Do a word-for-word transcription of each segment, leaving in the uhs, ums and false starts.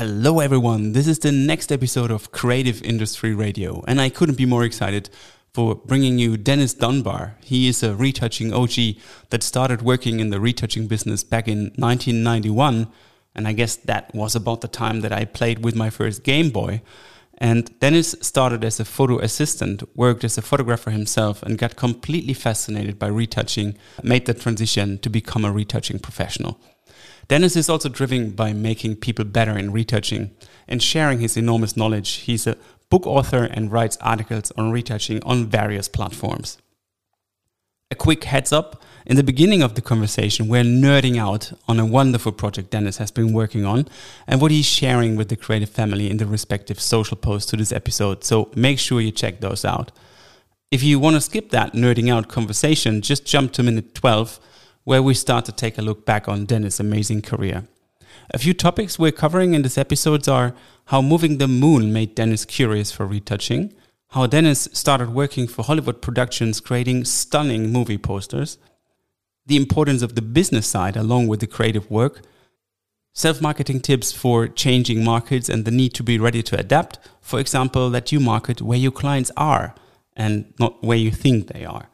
Hello everyone, this is the next episode of Creative Industry Radio, and I couldn't be more excited for bringing you Dennis Dunbar. He is a retouching O G that started working in the retouching business back in nineteen ninety-one, and I guess that was about the time that I played with my first Game Boy. And Dennis started as a photo assistant, worked as a photographer himself, and got completely fascinated by retouching, made the transition to become a retouching professional. Dennis is also driven by making people better in retouching and sharing his enormous knowledge. He's a book author and writes articles on retouching on various platforms. A quick heads up, in the beginning of the conversation, we're nerding out on a wonderful project Dennis has been working on and what he's sharing with the creative family in the respective social posts to this episode, so make sure you check those out. If you want to skip that nerding out conversation, just jump to minute twelve, where we start to take a look back on Dennis' amazing career. A few topics we're covering in this episode are how moving the moon made Dennis curious for retouching, how Dennis started working for Hollywood productions creating stunning movie posters, the importance of the business side along with the creative work, self-marketing tips for changing markets and the need to be ready to adapt, for example, that you market where your clients are and not where you think they are.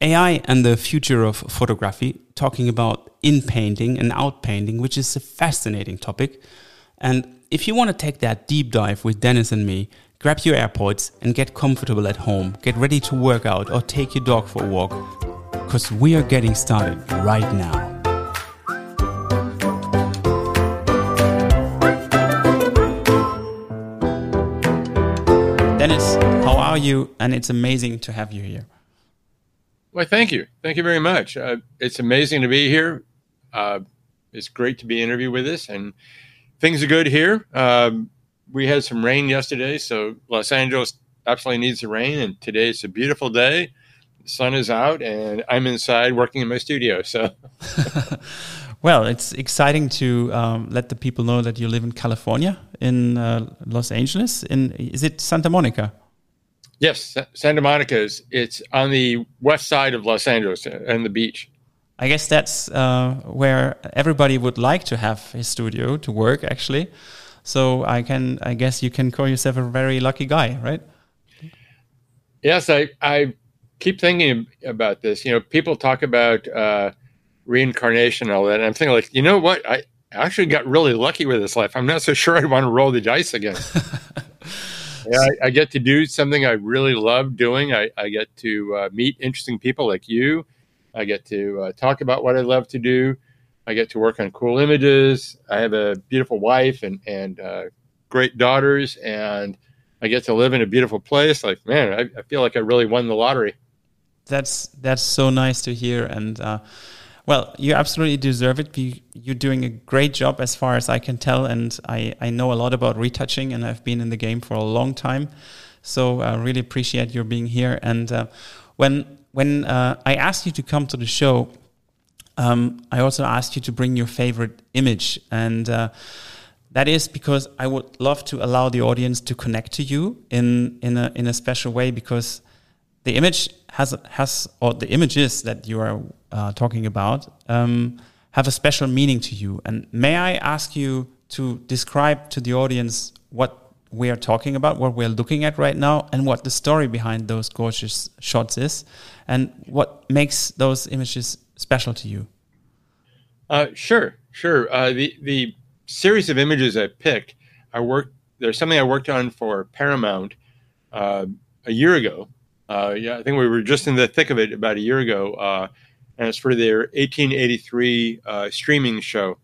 A I and the future of photography, talking about inpainting and outpainting, which is a fascinating topic. And if you want to take that deep dive with Dennis and me, grab your AirPods and get comfortable at home, get ready to work out or take your dog for a walk, because we are getting started right now. Dennis, how are you? And it's amazing to have you here. Well, thank you. Thank you very much. Uh, it's amazing to be here. Uh, it's great to be interviewed with us, and things are good here. Uh, we had some rain yesterday, so Los Angeles absolutely needs the rain, and today it's a beautiful day. The sun is out, and I'm inside working in my studio. So, well, it's exciting to um, let the people know that you live in California, in uh, Los Angeles. In is it Santa Monica? Yes, Santa Monica is. It's on the west side of Los Angeles and the beach. I guess that's uh, where everybody would like to have his studio to work, actually. So I can, I guess, you can call yourself a very lucky guy, right? Yes, I I keep thinking about this. You know, people talk about uh, reincarnation and all that, and I'm thinking, like, you know what? I actually got really lucky with this life. I'm not so sure I want to roll the dice again. Yeah, I, I get to do something I really love doing. I, I get to uh, meet interesting people like you. I get to uh, talk about what I love to do. I get to work on cool images. I have a beautiful wife and, and uh, great daughters. And I get to live in a beautiful place. Like, man, I, I feel like I really won the lottery. That's that's so nice to hear. And, uh, well, you absolutely deserve it. You're doing a great job as far as I can tell. And I, I know a lot about retouching, and I've been in the game for a long time. So I really appreciate your being here. And uh, when when uh, I asked you to come to the show, um, I also asked you to bring your favorite image. And uh, that is because I would love to allow the audience to connect to you in, in, a, in a special way, because the image has has or the images that you are uh, talking about um, have a special meaning to you. And may I ask you to describe to the audience what we are talking about, what we're looking at right now, and what the story behind those gorgeous shots is, and what makes those images special to you? Uh, sure, sure. Uh, the the series of images I picked, I worked. There's something I worked on for Paramount uh, a year ago. Uh, yeah, I think we were just in the thick of it about a year ago, uh, and it's for their eighteen eighty-three uh, streaming show.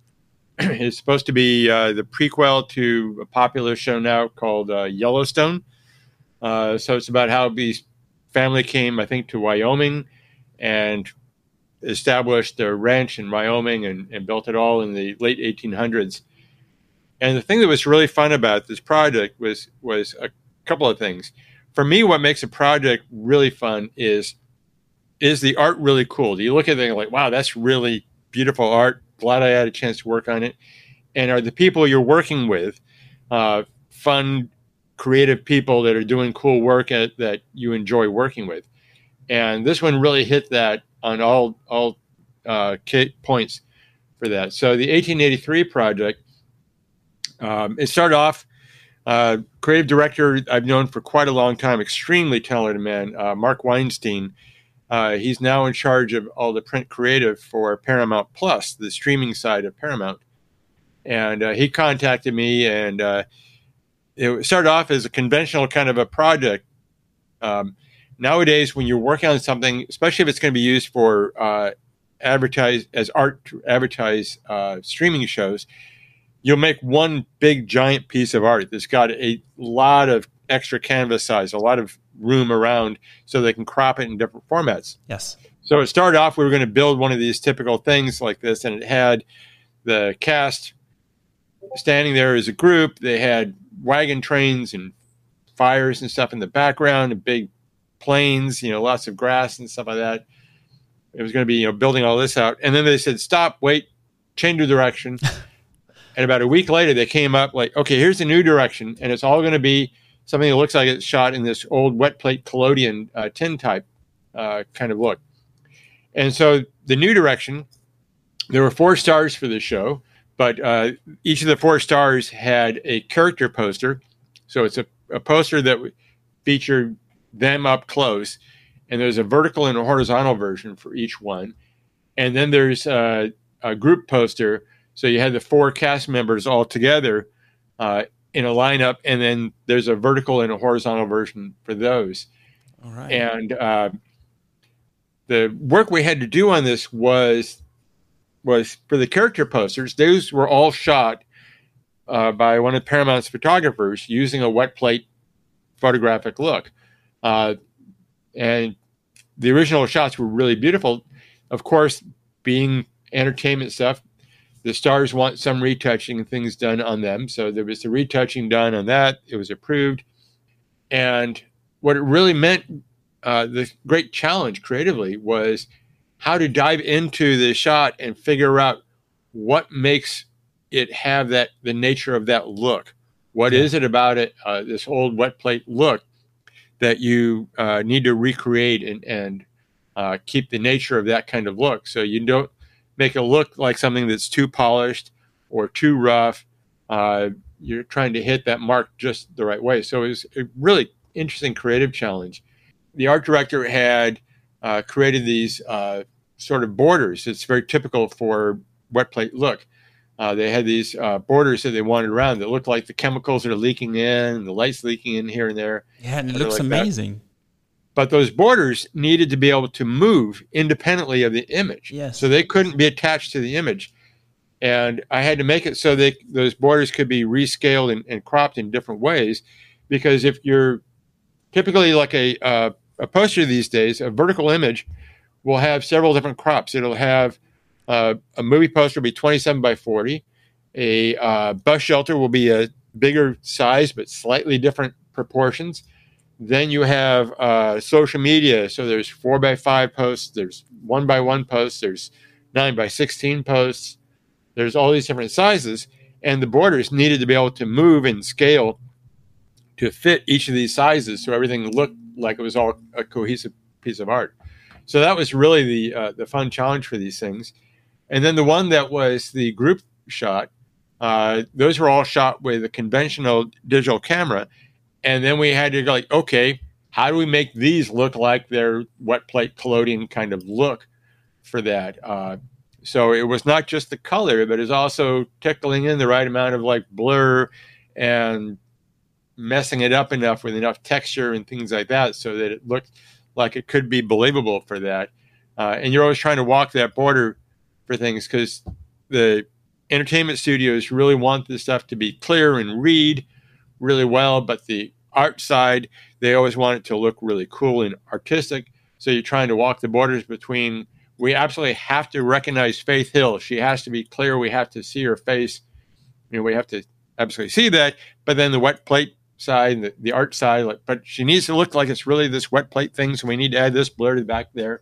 It's supposed to be uh, the prequel to a popular show now called uh, Yellowstone. Uh, so it's about how these family came, I think, to Wyoming and established a ranch in Wyoming and, and built it all in the late eighteen hundreds. And the thing that was really fun about this project was was a couple of things. For me, what makes a project really fun is, is the art really cool? Do you look at it and like, wow, that's really beautiful art. Glad I had a chance to work on it. And are the people you're working with uh, fun, creative people that are doing cool work at, that you enjoy working with? And this one really hit that on all, all uh, points for that. So the eighteen eighty-three project, Um, it started off, uh, creative director I've known for quite a long time, extremely talented man, uh, Mark Weinstein. Uh, he's now in charge of all the print creative for Paramount Plus, the streaming side of Paramount. And uh, he contacted me, and uh, it started off as a conventional kind of a project. Um, nowadays, when you're working on something, especially if it's going to be used for uh, advertise as art to advertise uh, streaming shows, you'll make one big giant piece of art that's got a lot of extra canvas size, a lot of room around, so they can crop it in different formats. Yes. So it started off, we were going to build one of these typical things like this, and it had the cast standing there as a group. They had wagon trains and fires and stuff in the background, and big plains, you know, lots of grass and stuff like that. It was going to be, you know, building all this out. And then they said, stop, wait, change the direction. And about a week later, they came up like, okay, here's the new direction. And it's all going to be something that looks like it's shot in this old wet plate collodion uh, tin type uh, kind of look. And so the new direction, there were four stars for the show, but uh, each of the four stars had a character poster. So it's a, a poster that featured them up close. And there's a vertical and a horizontal version for each one. And then there's uh, a group poster. So you had the four cast members all together uh, in a lineup. And then there's a vertical and a horizontal version for those. All right. And uh, the work we had to do on this was... was for the character posters. Those were all shot uh, by one of Paramount's photographers using a wet plate photographic look. Uh, and the original shots were really beautiful. Of course, being entertainment stuff, the stars want some retouching and things done on them. So there was the retouching done on that. It was approved. And what it really meant, uh, the great challenge creatively was how to dive into the shot and figure out what makes it have that, the nature of that look. What yeah. is it about it, uh, this old wet plate look, that you uh, need to recreate and, and uh, keep the nature of that kind of look. So you don't make it look like something that's too polished or too rough. Uh, you're trying to hit that mark just the right way. So it was a really interesting creative challenge. The art director had Uh, created these uh, sort of borders. It's very typical for wet plate look. Uh, they had these uh, borders that they wanted around that looked like the chemicals are leaking in, the light's leaking in here and there. Yeah, and it looks like amazing. That. But those borders needed to be able to move independently of the image. Yes. So they couldn't be attached to the image. And I had to make it so that those borders could be rescaled and, and cropped in different ways, because if you're typically like a uh, a poster these days, a vertical image will have several different crops. It'll have uh, a movie poster will be twenty-seven by forty. A uh, bus shelter will be a bigger size, but slightly different proportions. Then you have uh, social media. So there's four by five posts. There's one by one posts. There's nine by sixteen posts. There's all these different sizes, and the borders needed to be able to move and scale to fit each of these sizes, so everything looked like it was all a cohesive piece of art. So that was really the uh, the fun challenge for these things. And then the one that was the group shot, uh, those were all shot with a conventional digital camera. And then we had to go like, okay, how do we make these look like their wet plate collodion kind of look for that? Uh, so it was not just the color, but it's also tickling in the right amount of like blur and messing it up enough with enough texture and things like that, so that it looked like it could be believable for that. Uh, and you're always trying to walk that border for things, because the entertainment studios really want this stuff to be clear and read really well. But the art side, they always want it to look really cool and artistic. So you're trying to walk the borders between, we absolutely have to recognize Faith Hill. She has to be clear. We have to see her face. You know, we have to absolutely see that. But then the wet plate side, the, the art side, like, but she needs to look like it's really this wet plate thing, so we need to add this blur to the back there.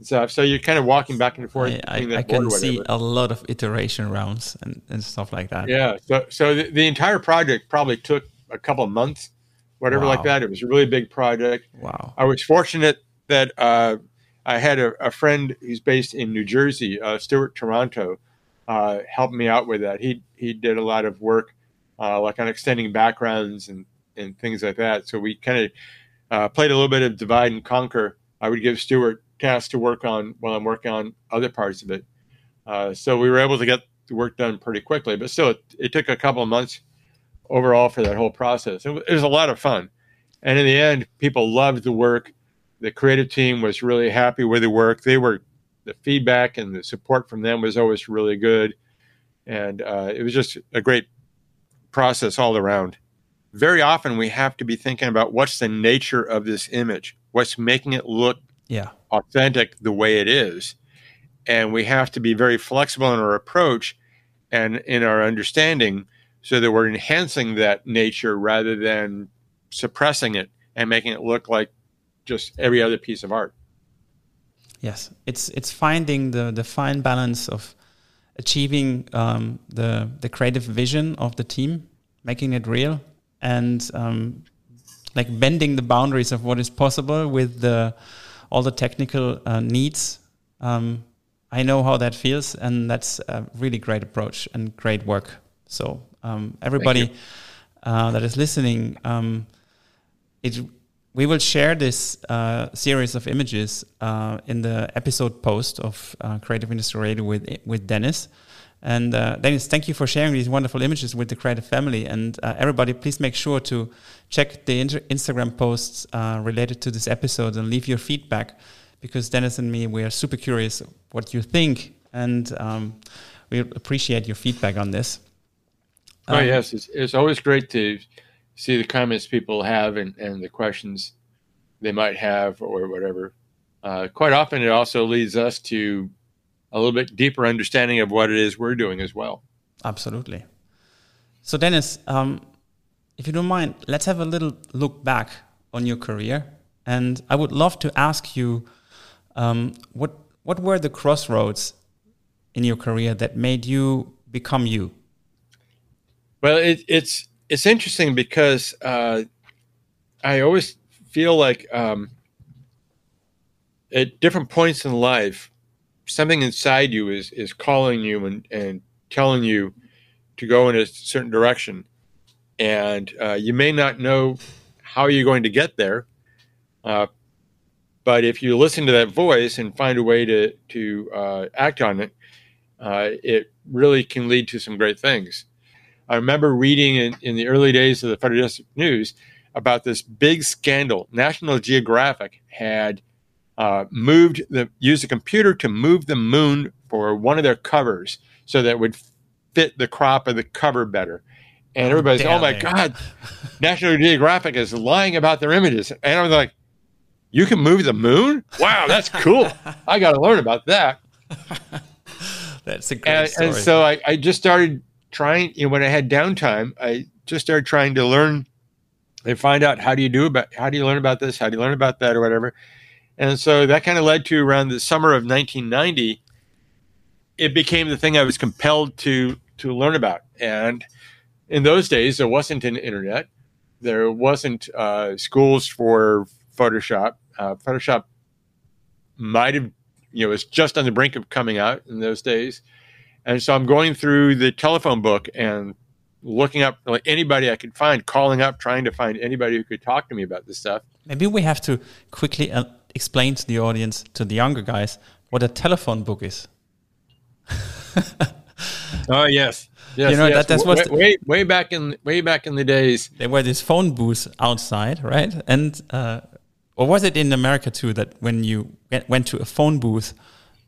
So, so you're kind of walking back and forth. I, I, I can see a lot of iteration rounds and, and stuff like that. Yeah, so so the, the entire project probably took a couple of months, whatever wow. like that. It was a really big project. Wow. I was fortunate that uh, I had a, a friend who's based in New Jersey, uh, Stuart Toronto, uh, helped me out with that. He, he did a lot of work uh, like on extending backgrounds and, and things like that. So we kind of uh, played a little bit of divide and conquer. I would give Stuart tasks to work on while I'm working on other parts of it. Uh, so we were able to get the work done pretty quickly, but still it, it took a couple of months overall for that whole process. It, it was a lot of fun. And in the end, people loved the work. The creative team was really happy with the work. They were, the feedback and the support from them was always really good. And uh, it was just a great process all around. Very often we have to be thinking about what's the nature of this image, what's making it look yeah. authentic the way it is. And we have to be very flexible in our approach and in our understanding so that we're enhancing that nature rather than suppressing it and making it look like just every other piece of art. Yes, it's it's finding the, the fine balance of achieving um, the the creative vision of the team, making it real, and um, like bending the boundaries of what is possible with the all the technical uh, needs. Um, I know how that feels, and that's a really great approach and great work. So um, everybody uh, that is listening, um, it. We will share this uh, series of images uh, in the episode post of uh, Creative Industry Radio with with Dennis. And uh, Dennis, thank you for sharing these wonderful images with the creative family. And uh, everybody, please make sure to check the inter- Instagram posts uh, related to this episode and leave your feedback, because Dennis and me, we are super curious what you think. And um, we appreciate your feedback on this. Um, oh, yes. It's, it's always great to see the comments people have and, and the questions they might have or whatever. Uh, quite often it also leads us to a little bit deeper understanding of what it is we're doing as well. Absolutely. So Dennis, um, if you don't mind, let's have a little look back on your career. And I would love to ask you, um, what what were the crossroads in your career that made you become you? Well, it, it's... It's interesting because uh, I always feel like um, at different points in life, something inside you is is calling you and, and telling you to go in a certain direction. And uh, you may not know how you're going to get there. Uh, but if you listen to that voice and find a way to, to uh, act on it, uh, it really can lead to some great things. I remember reading in, in the early days of the Federal District News about this big scandal. National Geographic had uh, moved the used a computer to move the moon for one of their covers so that it would fit the crop of the cover better. And everybody's, Damn. oh my God, National Geographic is lying about their images. And I'm like, you can move the moon? Wow, that's cool. I got to learn about that. That's a great and, story. And so I, I just started trying, you know, when I had downtime, I just started trying to learn and find out how do you do about, how do you learn about this? How do you learn about that or whatever? And so that kind of led to around the summer of nineteen ninety, it became the thing I was compelled to, to learn about. And in those days, there wasn't an internet. There wasn't uh, schools for Photoshop. Uh, Photoshop might've, you know, was just on the brink of coming out in those days. And so I'm going through the telephone book and looking up like anybody I could find, calling up, trying to find anybody who could talk to me about this stuff. Maybe we have to quickly uh, explain to the audience, to the younger guys, what a telephone book is. Oh yes, yes, you know yes. That, that's what way, way, way back in way back in the days there were these phone booths outside, right? And uh, or was it in America too that when you went to a phone booth?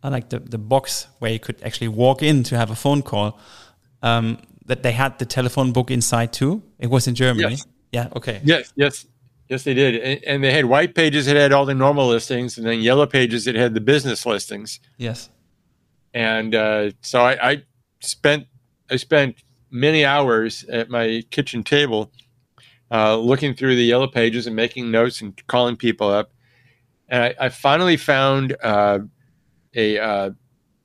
I like the, the box where you could actually walk in to have a phone call, um, that they had the telephone book inside too. It was in Germany. Yes. Yeah. Okay. Yes. Yes. Yes, they did. And, and they had white pages that had all the normal listings and then yellow pages that had the business listings. Yes. And uh, so I, I spent I spent many hours at my kitchen table uh, looking through the yellow pages and making notes and calling people up. And I, I finally found uh, – a uh,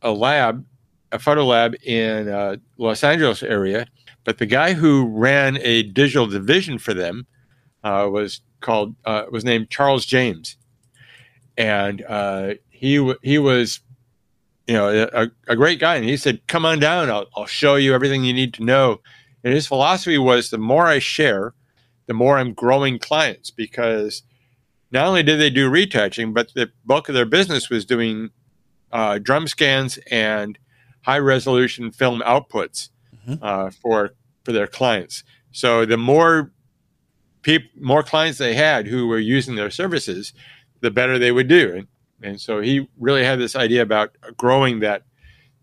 a lab, a photo lab in uh, Los Angeles area, but the guy who ran a digital division for them uh, was called uh, was named Charles James, and uh, he w- he was you know a, a great guy, and he said, "Come on down, I'll I'll show you everything you need to know And his philosophy was, the more I share, the more I'm growing clients, because not only did they do retouching, but the bulk of their business was doing uh, drum scans and high-resolution film outputs mm-hmm. uh, for for their clients. So the more peop- more clients they had who were using their services, the better they would do. And, and so he really had this idea about growing that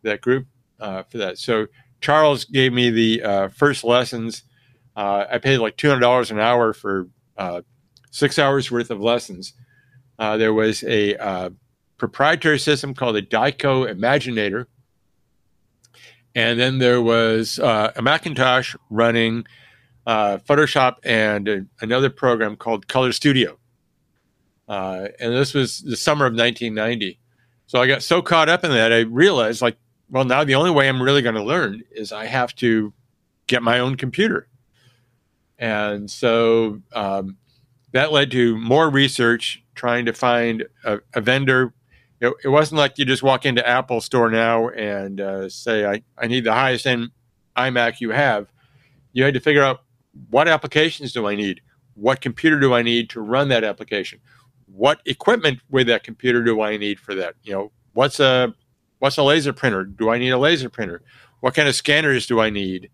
that group uh, for that. So Charles gave me the uh, first lessons. Uh, I paid like two hundred dollars an hour for uh, six hours worth of lessons. Uh, there was a uh, proprietary system called the Daiko Imaginator. And then there was uh, a Macintosh running uh, Photoshop and a, another program called Color Studio. Uh, and this was the summer of nineteen ninety. So I got so caught up in that, I realized, like, well, now the only way I'm really going to learn is I have to get my own computer. And so um, that led to more research, trying to find a, a vendor. It, it wasn't like you just walk into Apple store now and uh, say, I, I need the highest end iMac you have. You had to figure out, what applications do I need? What computer do I need to run that application? What equipment with that computer do I need for that? You know, what's a what's a laser printer? Do I need a laser printer? What kind of scanners do I need?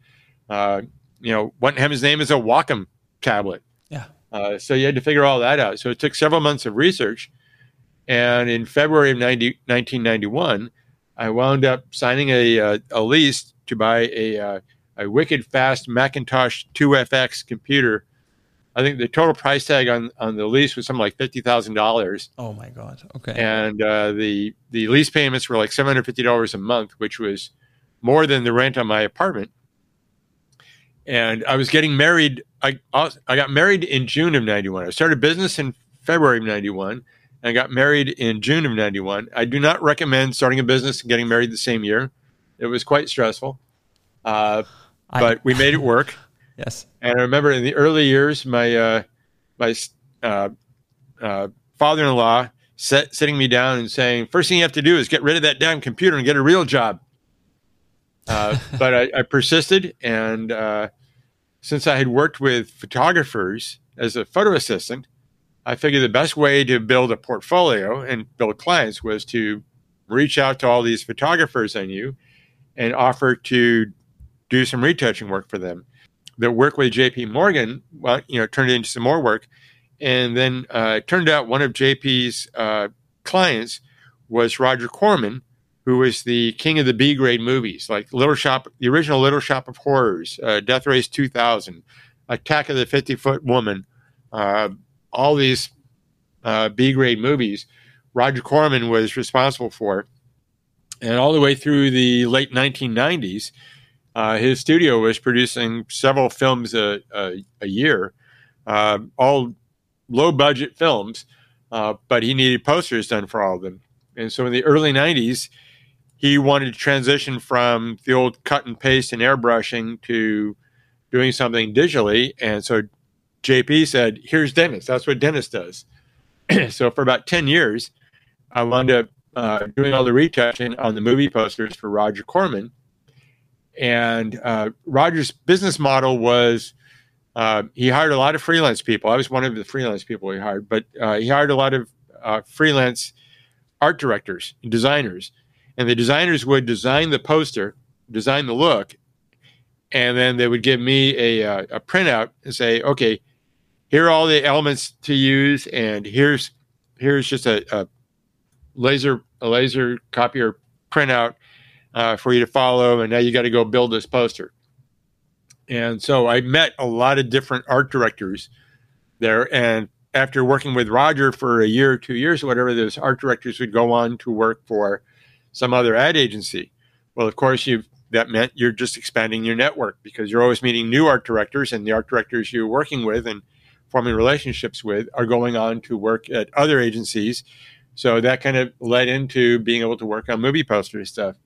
Uh, you know, what in heaven's name is a Wacom tablet? Yeah. Uh, so you had to figure all that out. So it took several months of research. And in February of nineteen ninety-one, I wound up signing a, uh, a lease to buy a, uh, a wicked fast Macintosh two F X computer. I think the total price tag on, on the lease was something like fifty thousand dollars. Oh, my God. Okay. And uh, the the lease payments were like seven hundred fifty dollars a month, which was more than the rent on my apartment. And I was getting married. I, I got married in June of ninety-one. I started business in February of ninety-one. I got married in June of ninety-one. I do not recommend starting a business and getting married the same year. It was quite stressful, uh, I, but we made it work. Yes. And I remember in the early years, my uh, my uh, uh, father-in-law set, sitting me down and saying, first thing you have to do is get rid of that damn computer and get a real job. Uh, but I, I persisted. And uh, since I had worked with photographers as a photo assistant, I figured the best way to build a portfolio and build clients was to reach out to all these photographers I knew and offer to do some retouching work for them. The work with J P Morgan, well, you know, turned into some more work. And then uh, it turned out one of J P's uh, clients was Roger Corman, who was the king of the B-grade movies, like Little Shop, the original Little Shop of Horrors, uh, Death Race two thousand, Attack of the fifty-Foot Woman, uh, all these uh, B-grade movies Roger Corman was responsible for. And all the way through the late nineteen nineties, uh, his studio was producing several films a, a, a year, uh, all low-budget films, uh, but he needed posters done for all of them. And so in the early nineties, he wanted to transition from the old cut and paste and airbrushing to doing something digitally. And so J P said, here's Dennis. That's what Dennis does. So for about ten years, I wound up uh, doing all the retouching on the movie posters for Roger Corman. And uh, Roger's business model was uh, he hired a lot of freelance people. I was one of the freelance people he hired, but uh, he hired a lot of uh, freelance art directors and designers. And the designers would design the poster, design the look, and then they would give me a, uh, a printout and say, okay, here are all the elements to use, and here's here's just a, a laser a laser copier printout uh, for you to follow, and now you got to go build this poster. And so I met a lot of different art directors there, and after working with Roger for a year or two years or whatever, those art directors would go on to work for some other ad agency. Well, of course, you've that meant you're just expanding your network because you're always meeting new art directors, and the art directors you're working with and forming relationships with are going on to work at other agencies. So that kind of led into being able to work on movie poster stuff.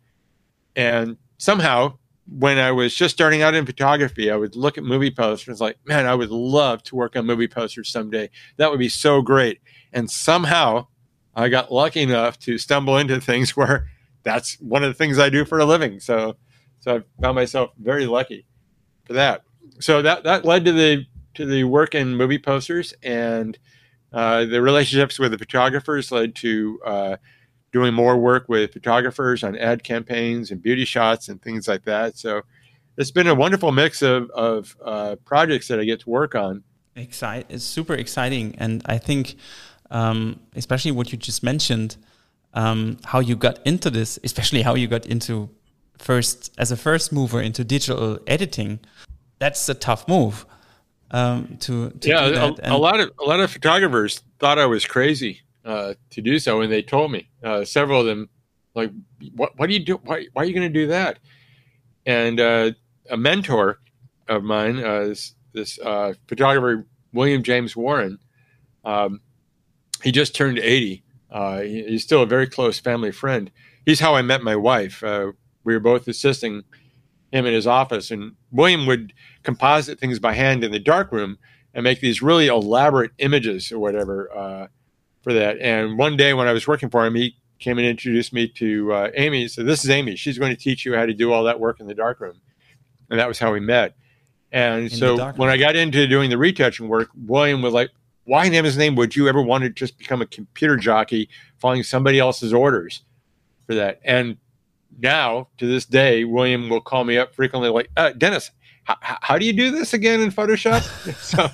And somehow, when I was just starting out in photography, I would look at movie posters like, man, I would love to work on movie posters someday. That would be so great. And somehow I got lucky enough to stumble into things where that's one of the things I do for a living. So So I found myself very lucky. for that. So that that led to the to the work in movie posters, and uh, the relationships with the photographers led to uh, doing more work with photographers on ad campaigns and beauty shots and things like that. So it's been a wonderful mix of of uh, projects that I get to work on. Excite it's super exciting, and I think um, especially what you just mentioned, um, how you got into this, especially how you got into first as a first mover into digital editing. That's a tough move. Um, to, to yeah, do that. A, a lot of a lot of photographers thought I was crazy uh, to do so, and they told me. Uh, several of them, like, "What? What do you do? Why? Why are you going to do that?" And uh, a mentor of mine, uh, this, this uh, photographer William James Warren, um, he just turned eighty. Uh, he, he's still a very close family friend. He's how I met my wife. Uh, we were both assisting him in his office, and William would composite things by hand in the darkroom and make these really elaborate images or whatever uh, for that. And one day when I was working for him, he came and introduced me to uh, Amy. He said, "This is Amy. She's going to teach you how to do all that work in the darkroom." And that was how we met. And in so when I got into doing the retouching work, William was like, "Why in heaven's name would you ever want to just become a computer jockey following somebody else's orders for that?" And now, to this day, William will call me up frequently, like, uh, "Dennis, h- how do you do this again in Photoshop?" so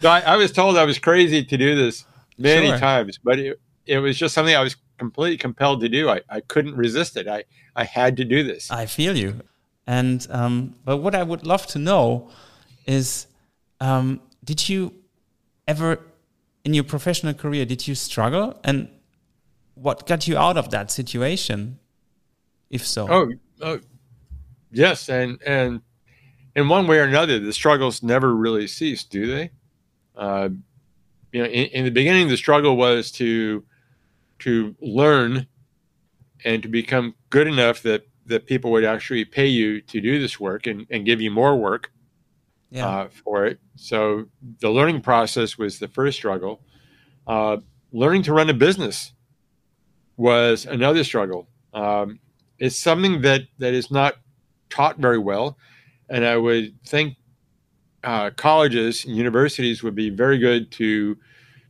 so I, I was told I was crazy to do this many sure. times, but it, it was just something I was completely compelled to do. I, I couldn't resist it. I, I had to do this. I feel you. And um, but what I would love to know is, um, did you ever, in your professional career, did you struggle? And what got you out of that situation? If so, oh, oh, yes, and and in one way or another, the struggles never really cease, do they? Uh, you know, in, in the beginning, the struggle was to to learn and to become good enough that that people would actually pay you to do this work and, and give you more work yeah. uh, for it. So the learning process was the first struggle. Uh, learning to run a business was another struggle. Um, It's something that, that is not taught very well, and I would think uh, colleges and universities would be very good to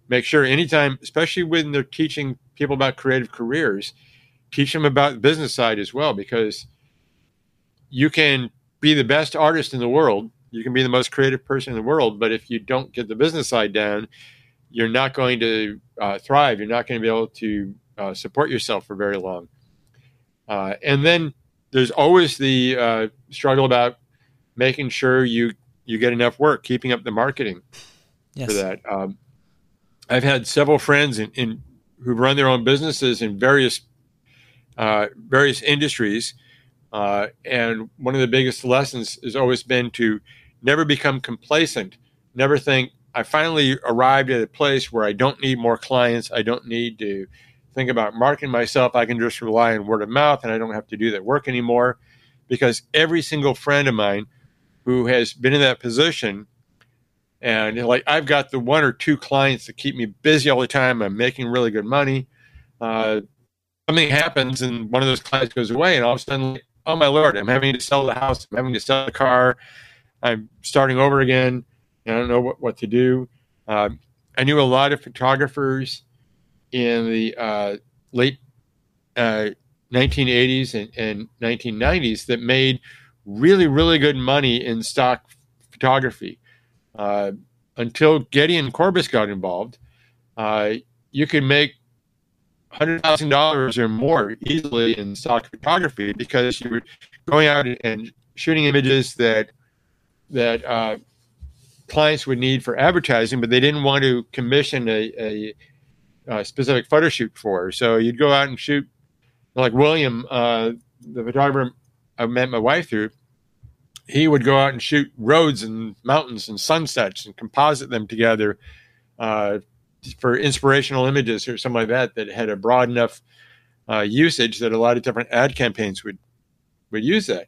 make sure anytime, especially when they're teaching people about creative careers, teach them about the business side as well, because you can be the best artist in the world, you can be the most creative person in the world, but if you don't get the business side down, you're not going to uh, thrive, you're not going to be able to uh, support yourself for very long. Uh, and then there's always the uh, struggle about making sure you, you get enough work, keeping up the marketing yes. for that. Um, I've had several friends in, in who've run their own businesses in various uh, various industries, uh, and one of the biggest lessons has always been to never become complacent. Never think, "I finally arrived at a place where I don't need more clients. I don't need to think about marketing myself. I can just rely on word of mouth and I don't have to do that work anymore." Because every single friend of mine who has been in that position and like, "I've got the one or two clients that keep me busy all the time. I'm making really good money." Uh, something happens and one of those clients goes away and all of a sudden, like, "Oh my Lord, I'm having to sell the house. I'm having to sell the car. I'm starting over again. And I don't know what, what to do." Uh, I knew a lot of photographers in the uh, late uh, nineteen eighties and, and nineteen nineties that made really, really good money in stock photography. Uh, until Getty and Corbis got involved, uh, you could make one hundred thousand dollars or more easily in stock photography because you were going out and shooting images that that uh, clients would need for advertising, but they didn't want to commission a, a Uh, specific photo shoot for her. So you'd go out and shoot, like William, uh, the photographer I met my wife through, he would go out and shoot roads and mountains and sunsets and composite them together uh, for inspirational images or something like that that had a broad enough uh, usage that a lot of different ad campaigns would would use that.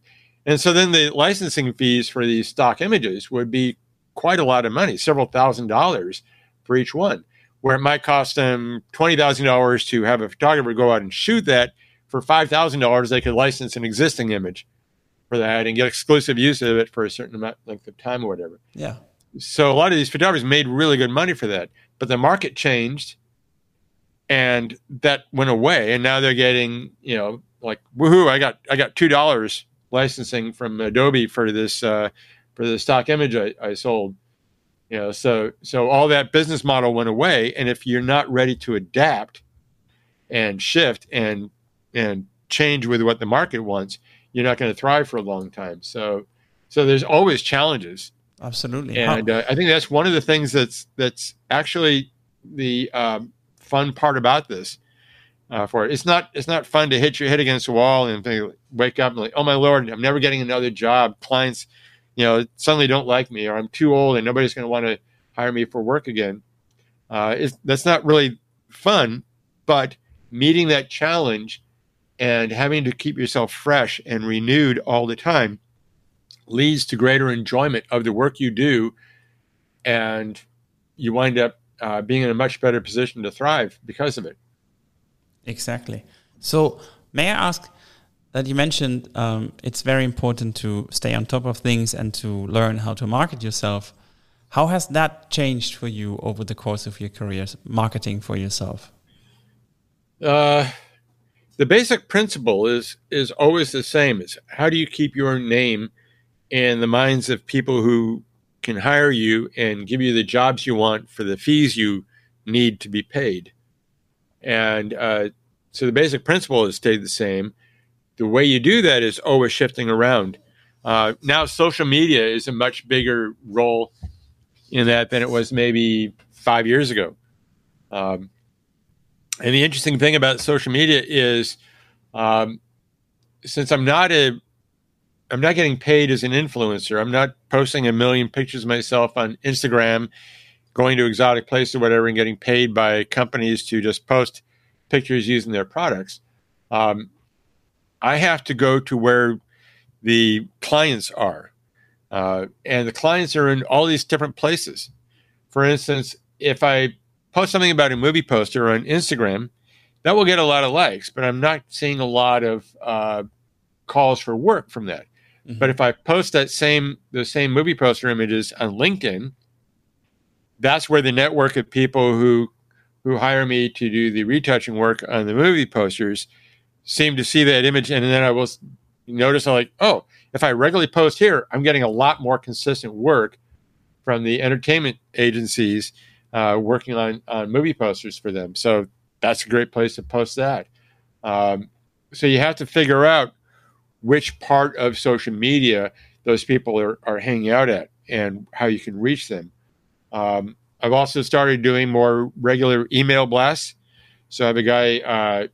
And so then the licensing fees for these stock images would be quite a lot of money, several thousand dollars for each one, where it might cost them twenty thousand dollars to have a photographer go out and shoot that. For five thousand dollars, they could license an existing image for that and get exclusive use of it for a certain amount, length of time or whatever. Yeah. So a lot of these photographers made really good money for that, but the market changed and that went away. And now they're getting, you know, like, woohoo, I got, I got two dollars licensing from Adobe for this, uh, for the stock image I, I sold, you know, so, so all that business model went away. And if you're not ready to adapt and shift and, and change with what the market wants, you're not going to thrive for a long time. So, so there's always challenges. Absolutely. And huh. uh, I think that's one of the things that's, that's actually the um, fun part about this uh, for it. It's not, it's not fun to hit your head against the wall and think, wake up and like, oh my Lord, I'm never getting another job. Clients, you know, suddenly don't like me, or I'm too old and nobody's going to want to hire me for work again. Uh, it's, that's not really fun, but meeting that challenge and having to keep yourself fresh and renewed all the time leads to greater enjoyment of the work you do, and you wind up uh, being in a much better position to thrive because of it. Exactly. So may I ask that you mentioned um, it's very important to stay on top of things and to learn how to market yourself. How has that changed for you over the course of your career, marketing for yourself? Uh, the basic principle is is always the same. It's how do you keep your name in the minds of people who can hire you and give you the jobs you want for the fees you need to be paid. And uh, so the basic principle has stayed the same. The way you do that is always shifting around. Uh, now social media is a much bigger role in that than it was maybe five years ago. Um, and the interesting thing about social media is um, since I'm not a I'm not getting paid as an influencer. I'm not posting a million pictures of myself on Instagram, going to exotic places or whatever, and getting paid by companies to just post pictures using their products. Um, I have to go to where the clients are. Uh, and the clients are in all these different places. For instance, if I post something about a movie poster on Instagram, that will get a lot of likes, but I'm not seeing a lot of uh, calls for work from that. Mm-hmm. But if I post that same, those same movie poster images on LinkedIn, that's where the network of people who, who hire me to do the retouching work on the movie posters seem to see that image. And then I will notice, I'm like, oh, if I regularly post here, I'm getting a lot more consistent work from the entertainment agencies uh, working on, on movie posters for them. So that's a great place to post that. Um, so you have to figure out which part of social media those people are, are hanging out at and how you can reach them. Um, I've also started doing more regular email blasts. So I have a guy uh,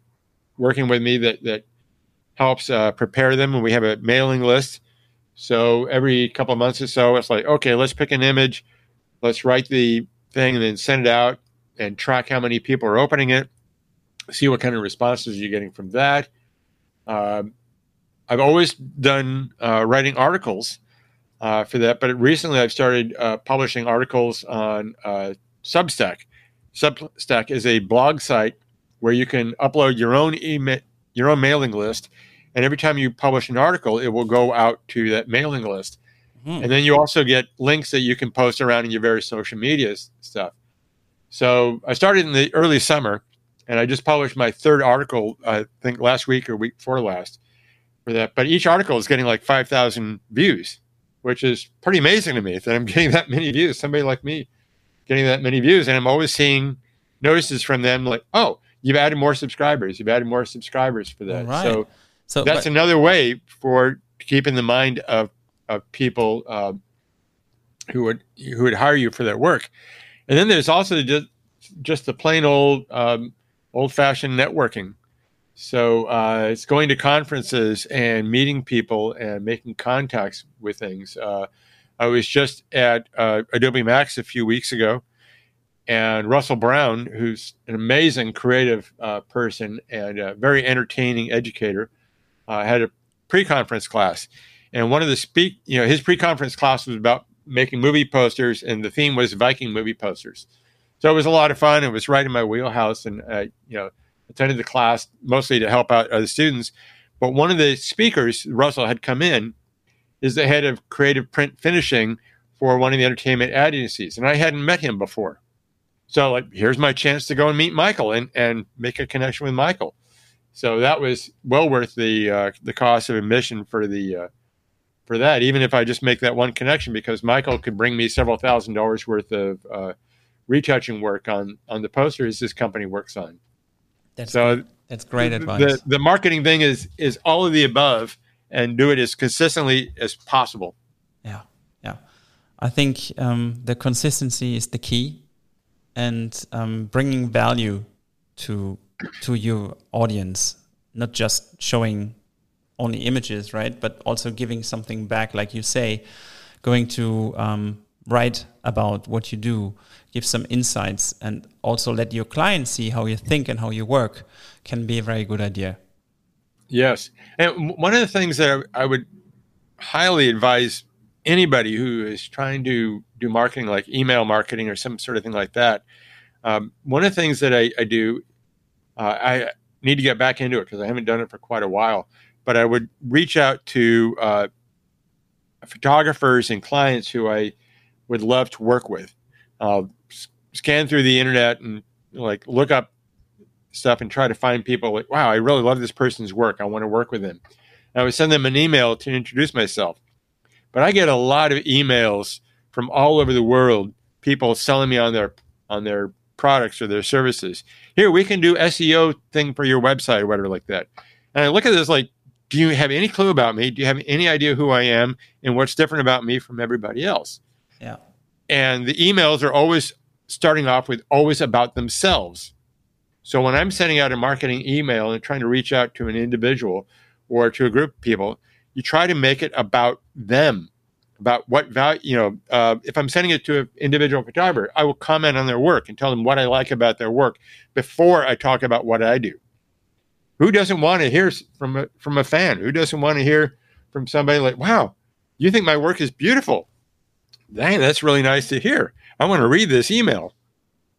working with me that, that helps uh, prepare them. And we have a mailing list. So every couple of months or so, it's like, okay, let's pick an image. Let's write the thing and then send it out and track how many people are opening it. See what kind of responses you're getting from that. Um, I've always done uh, writing articles uh, for that, but recently I've started uh, publishing articles on uh, Substack. Substack is a blog site where you can upload your own email, your own mailing list, and every time you publish an article, it will go out to that mailing list. Mm-hmm. And then you also get links that you can post around in your various social media stuff. So I started in the early summer, and I just published my third article, I think last week or week before last, for that. But each article is getting like five thousand views, which is pretty amazing to me that I'm getting that many views, somebody like me getting that many views. And I'm always seeing notices from them like, oh, you've added more subscribers. You've added more subscribers for that. Right. So, so that's but, another way for keeping the mind of, of people uh, who would, who would hire you for that work. And then there's also just, just the plain old, um, old fashioned networking. So uh, it's going to conferences and meeting people and making contacts with things. Uh, I was just at uh, Adobe Max a few weeks ago, and Russell Brown, who's an amazing creative uh, person and a very entertaining educator, uh, had a pre-conference class. And one of the speak, you know, his pre-conference class was about making movie posters, and the theme was Viking movie posters. So it was a lot of fun. It was right in my wheelhouse, and uh, you know. attended the class mostly to help out other students. But one of the speakers, Russell, had come in is the head of creative print finishing for one of the entertainment ad agencies. And I hadn't met him before. So like, here's my chance to go and meet Michael and, and make a connection with Michael. So that was well worth the uh, the cost of admission for the uh, for that, even if I just make that one connection, because Michael could bring me several thousand dollars worth of uh, retouching work on, on the posters this company works on. That's so great. That's great the, advice. The, the marketing thing is is all of the above, and do it as consistently as possible. Yeah, yeah. I think um, the consistency is the key, and um, bringing value to to your audience, not just showing only images, right? But also giving something back, like you say, going to um, write about what you do, give some insights, and also let your clients see how you think and how you work can be a very good idea. Yes. And one of the things that I would highly advise anybody who is trying to do marketing, like email marketing or some sort of thing like that, um, one of the things that I, I do, uh, I need to get back into it because I haven't done it for quite a while, but I would reach out to uh, photographers and clients who I would love to work with. Uh, scan through the internet and like look up stuff and try to find people like, wow, I really love this person's work. I want to work with them. And I would send them an email to introduce myself. But I get a lot of emails from all over the world, people selling me on their on their products or their services. Here, we can do S E O thing for your website or whatever like that. And I look at this like, do you have any clue about me? Do you have any idea who I am and what's different about me from everybody else? Yeah. And the emails are always starting off with always about themselves. So when I'm sending out a marketing email and trying to reach out to an individual or to a group of people, you try to make it about them, about what value, you know, uh, if I'm sending it to an individual photographer, I will comment on their work and tell them what I like about their work before I talk about what I do. Who doesn't want to hear from a, from a fan? Who doesn't want to hear from somebody like, wow, you think my work is beautiful? Dang, that's really nice to hear. I want to read this email.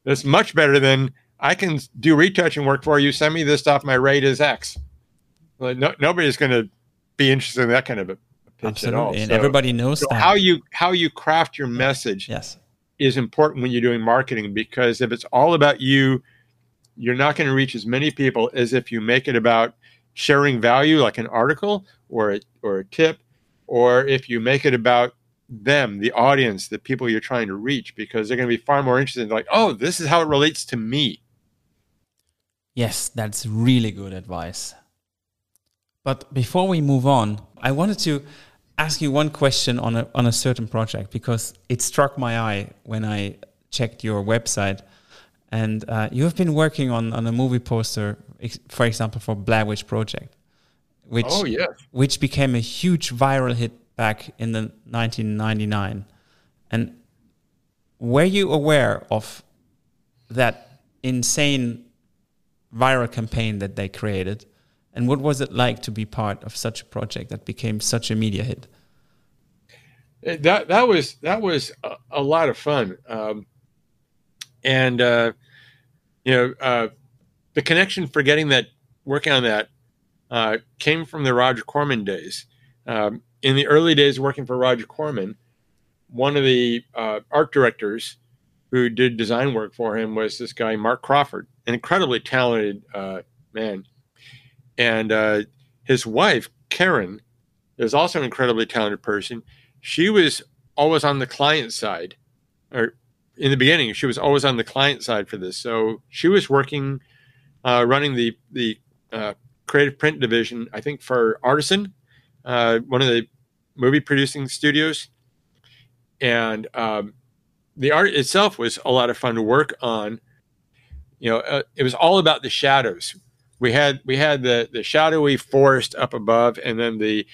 That's much better than I can do retouching work for you. Send me this stuff. My rate is X. Like, no, nobody's going to be interested in that kind of a pitch. Absolutely. At all. And so, everybody knows so that. How you, how you craft your message yes. is important when you're doing marketing, because if it's all about you, you're not going to reach as many people as if you make it about sharing value, like an article or a, or a tip, or if you make it about them, the audience, the people you're trying to reach, because they're going to be far more interested in like, oh, this is how it relates to me. Yes, that's really good advice. But before we move on, I wanted to ask you one question on a, on a certain project, because it struck my eye when I checked your website. And uh, you have been working on, on a movie poster, for example, for Blair Witch Project, which, oh, yes. which became a huge viral hit back in the nineteen ninety-nine. And were you aware of that insane viral campaign that they created? And what was it like to be part of such a project that became such a media hit? That that was that was a, a lot of fun. Um, and, uh, you know, uh, the connection for getting that, working on that, uh, came from the Roger Corman days. Um, in the early days working for Roger Corman, one of the uh, art directors who did design work for him was this guy, Mark Crawford, an incredibly talented uh, man. And uh, his wife, Karen, is also an incredibly talented person. She was always on the client side, or in the beginning, she was always on the client side for this. So she was working, uh, running the, the uh, creative print division, I think for Artisan, uh, one of the movie producing studios. And um, the art itself was a lot of fun to work on. You know, uh, it was all about the shadows. We had we had the, the shadowy forest up above, and then the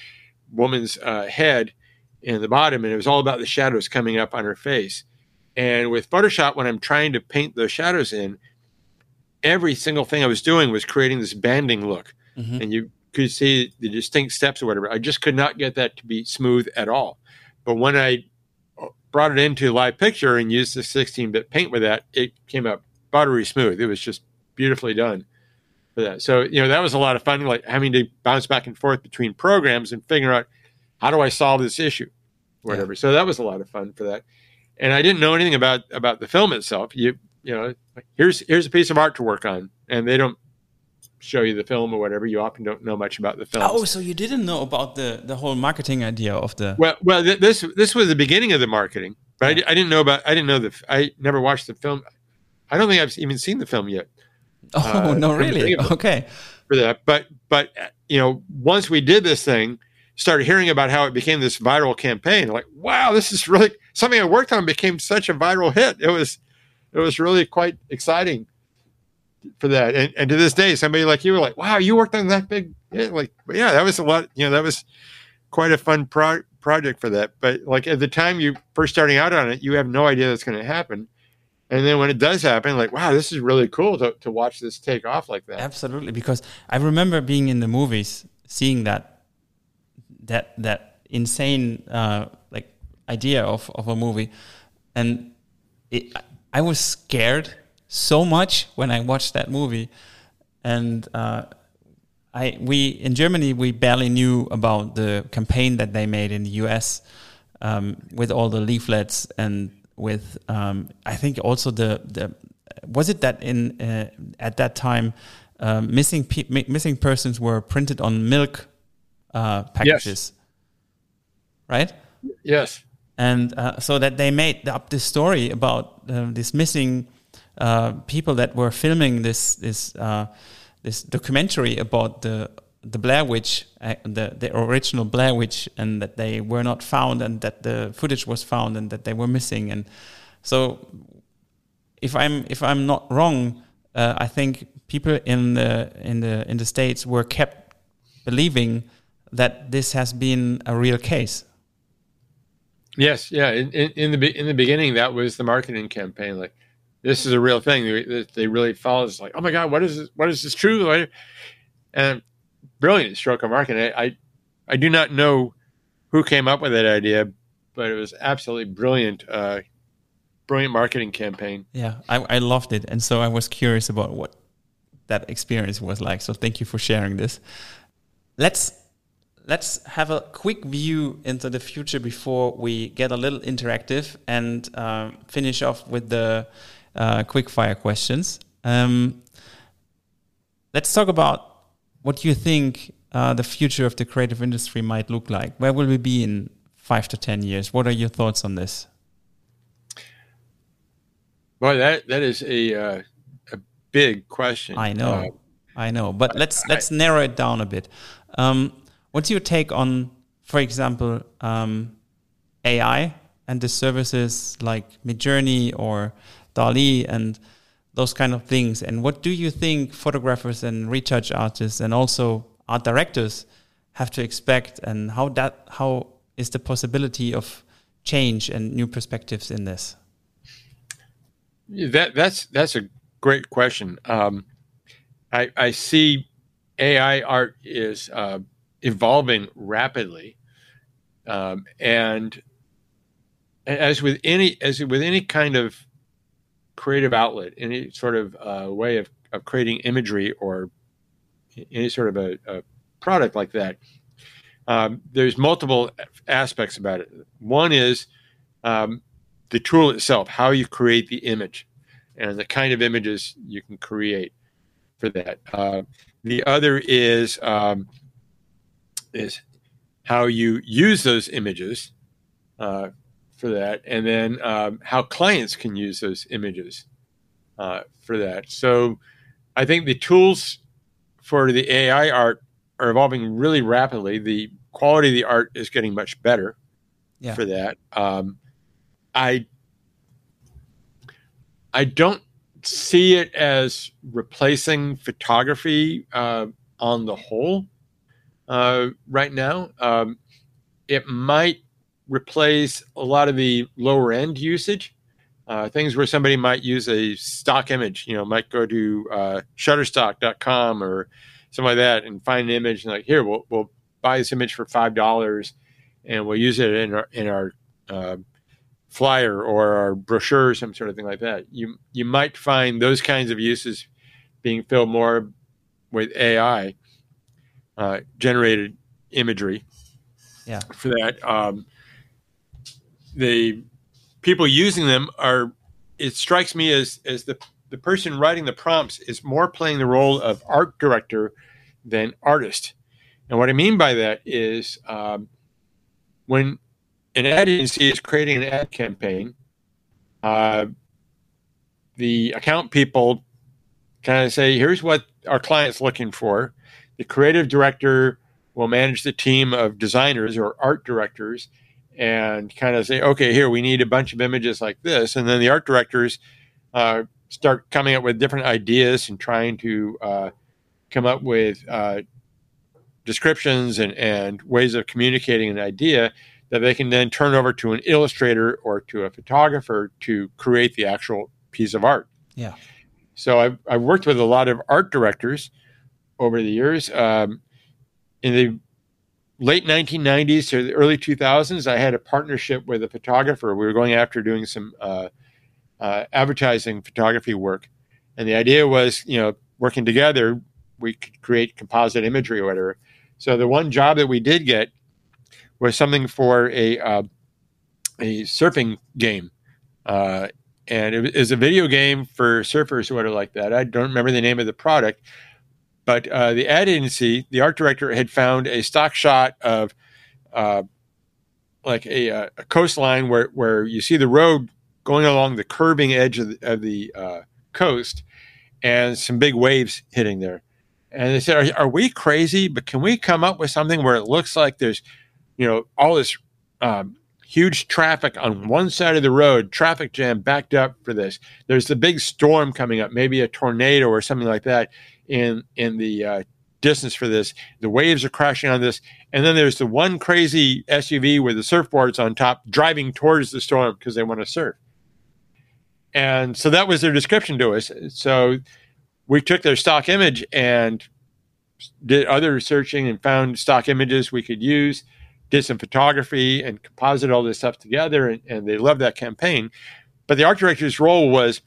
woman's uh, head in the bottom, and it was all about the shadows coming up on her face. And with Photoshop, when I'm trying to paint those shadows in, every single thing I was doing was creating this banding look, mm-hmm. and you could see the distinct steps or whatever. I just could not get that to be smooth at all. But when I brought it into Live Picture and used the sixteen-bit paint with that, it came up buttery smooth. It was just beautifully done. That. So, you know, that was a lot of fun, like having to bounce back and forth between programs and figure out how do I solve this issue? Whatever. Yeah. So that was a lot of fun for that. And I didn't know anything about, about the film itself. You, you know, here's, here's a piece of art to work on, and they don't show you the film or whatever. You often don't know much about the film. Oh, so you didn't know about the, the whole marketing idea of the, well, well, th- this, this was the beginning of the marketing, but yeah. I, I didn't know about, I didn't know the, I never watched the film. I don't think I've even seen the film yet. Oh, uh, no, really? Okay. For that. But, but, you know, once we did this thing, started hearing about how it became this viral campaign. Like, wow, this is really something I worked on became such a viral hit. It was, it was really quite exciting for that. And, and to this day, somebody like you were like, wow, you worked on that big hit. Like, yeah, that was a lot, you know, that was quite a fun pro- project for that. But like at the time you first starting out on it, you have no idea that's going to happen. And then when it does happen, like, wow, this is really cool to, to watch this take off like that. Absolutely. Because I remember being in the movies, seeing that, that, that insane, uh, like idea of, of a movie. And it, I was scared so much when I watched that movie. And, uh, I, we, in Germany, we barely knew about the campaign that they made in the U S, um, with all the leaflets and, with um I think also the the was it that in uh, at that time uh, missing pe- mi- missing persons were printed on milk uh packages. Yes. Right? Yes. And uh, so that they made up this story about uh, this missing uh people that were filming this this uh this documentary about the the Blair Witch, uh, the, the original Blair Witch, and that they were not found, and that the footage was found, and that they were missing. And so, if I'm if I'm not wrong, uh, I think people in the in the in the States were kept believing that this has been a real case. Yes, yeah. In, in, in the be- in the beginning, that was the marketing campaign. Like, this is a real thing. They, they really followed. It's like, oh my God, what is this? What is this true? And brilliant stroke of marketing. I, I, I do not know who came up with that idea, but it was absolutely brilliant, uh, brilliant marketing campaign. Yeah, I, I loved it, and so I was curious about what that experience was like. So thank you for sharing this. Let's let's have a quick view into the future before we get a little interactive and uh, finish off with the uh, quick fire questions. Um, let's talk about. What do you think uh, the future of the creative industry might look like? Where will we be in five to ten years? What are your thoughts on this? Boy, that that is a uh, a big question. I know, uh, I know. But let's let's I, narrow it down a bit. Um, what's your take on, for example, um, A I and the services like Midjourney or DALL-E and those kind of things? And what do you think photographers and retouch artists and also art directors have to expect, and how that how is the possibility of change and new perspectives in this? That that's that's a great question. Um, I I see A I art is uh, evolving rapidly, um, and as with any as with any kind of creative outlet, any sort of uh, way of, of creating imagery or any sort of a, a product like that. Um, there's multiple aspects about it. One is um, the tool itself, how you create the image and the kind of images you can create for that. Uh, the other is um, is how you use those images uh, for that, and then um, how clients can use those images uh, for that. So I think the tools for the A I art are evolving really rapidly. The quality of the art is getting much better yeah. for that. Um, I I don't see it as replacing photography uh, on the whole uh, right now. Um, it might replace a lot of the lower end usage, uh, things where somebody might use a stock image, you know, might go to uh, shutterstock dot com or something like that and find an image and like, here, we'll, we'll buy this image for five dollars and we'll use it in our, in our uh, flyer or our brochure, some sort of thing like that. You, you might find those kinds of uses being filled more with A I uh, generated imagery yeah. for that. Um, the people using them are, it strikes me as, as the, the person writing the prompts is more playing the role of art director than artist. And what I mean by that is um, when an ad agency is creating an ad campaign, uh, the account people kind of say, here's what our client's looking for. The creative director will manage the team of designers or art directors and kind of say, okay, here, we need a bunch of images like this. And then the art directors uh, start coming up with different ideas and trying to uh, come up with uh, descriptions and, and ways of communicating an idea that they can then turn over to an illustrator or to a photographer to create the actual piece of art. Yeah. So I've, I've worked with a lot of art directors over the years. Um, in the late nineteen nineties to the early two thousands, I had a partnership with a photographer. We were going after doing some uh, uh, advertising photography work. And the idea was, you know, working together, we could create composite imagery or whatever. So the one job that we did get was something for a uh, a surfing game. Uh, and it is a video game for surfers or whatever like that. I don't remember the name of the product. But uh, the ad agency, the art director, had found a stock shot of uh, like a, a coastline where, where you see the road going along the curving edge of the, of the uh, coast and some big waves hitting there. And they said, are, are we crazy? But can we come up with something where it looks like there's, you know, all this um, huge traffic on one side of the road, traffic jam backed up for this. There's the big storm coming up, maybe a tornado or something like that. in in the uh, distance for this. The waves are crashing on this. And then there's the one crazy S U V with the surfboards on top driving towards the storm because they want to surf. And so that was their description to us. So we took their stock image and did other searching and found stock images we could use, did some photography and composite all this stuff together. And, and they loved that campaign. But the art director's role was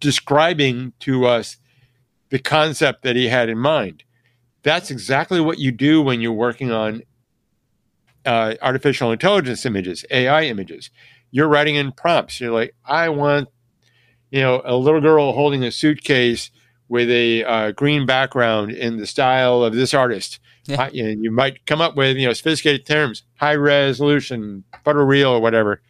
describing to us the concept that he had in mind. That's exactly what you do when you're working on uh, artificial intelligence images, A I images. You're writing in prompts. You're like, I want, you know, a little girl holding a suitcase with a uh, green background in the style of this artist. Yeah. I, and you might come up with, you know, sophisticated terms, high resolution, photoreal or whatever.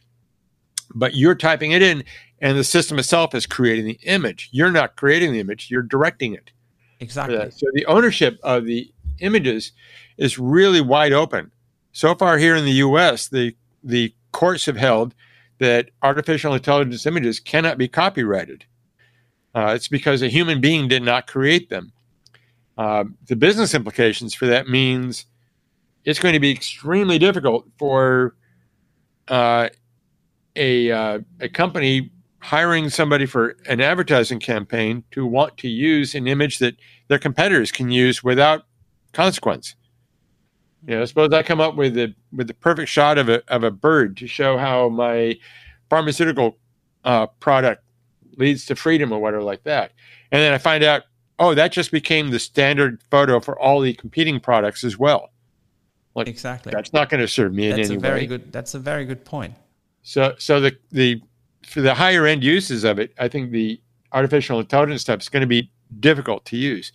But you're typing it in, and the system itself is creating the image. You're not creating the image. You're directing it. Exactly. So the ownership of the images is really wide open. So far here in the U S, the, the courts have held that artificial intelligence images cannot be copyrighted. Uh, it's because a human being did not create them. Uh, the business implications for that means it's going to be extremely difficult for uh, a uh, a company hiring somebody for an advertising campaign to want to use an image that their competitors can use without consequence. You know, suppose I come up with a with the perfect shot of a of a bird to show how my pharmaceutical uh, product leads to freedom or whatever like that, and then I find out, oh, that just became the standard photo for all the competing products as well. Like, exactly. That's not going to serve me in any way. That's a very good. That's a very good point. So, so the the for the higher end uses of it, I think the artificial intelligence stuff is going to be difficult to use.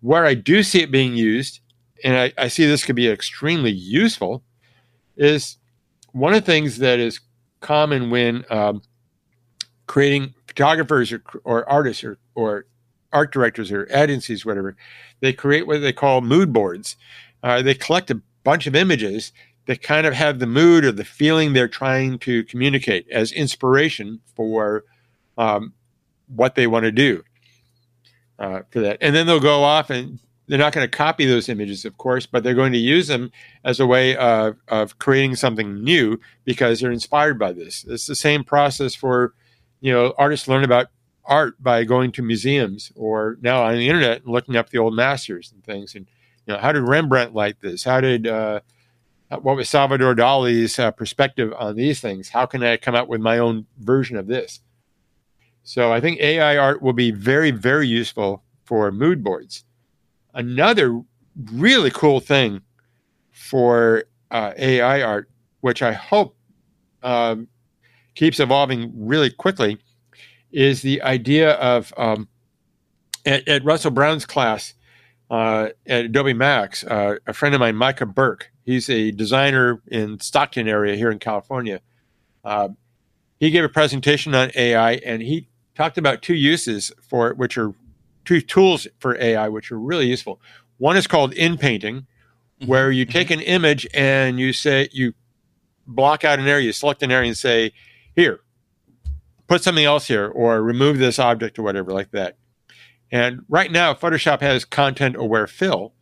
Where I do see it being used, and I, I see this could be extremely useful, is one of the things that is common when um, creating photographers or, or artists or, or art directors or agencies, whatever, they create what they call mood boards. Uh, they collect a bunch of images that kind of have the mood or the feeling they're trying to communicate as inspiration for um, what they want to do uh, for that. And then they'll go off and they're not going to copy those images, of course, but they're going to use them as a way of, of creating something new because they're inspired by this. It's the same process for, you know, artists learn about art by going to museums or now on the internet and looking up the old masters and things. And, you know, how did Rembrandt like this? How did, uh, What was Salvador Dali's uh, perspective on these things? How can I come up with my own version of this? So I think A I art will be very, very useful for mood boards. Another really cool thing for uh, A I art, which I hope um, keeps evolving really quickly, is the idea of um, at, at Russell Brown's class uh, at Adobe Max, uh, a friend of mine, Micah Burke, he's a designer in Stockton area here in California. Uh, he gave a presentation on A I, and he talked about two uses for it, which are two tools for A I, which are really useful. One is called Inpainting, where you take an image and you say, you block out an area, you select an area and say, here, put something else here, or remove this object or whatever like that. And right now, Photoshop has content-aware fill,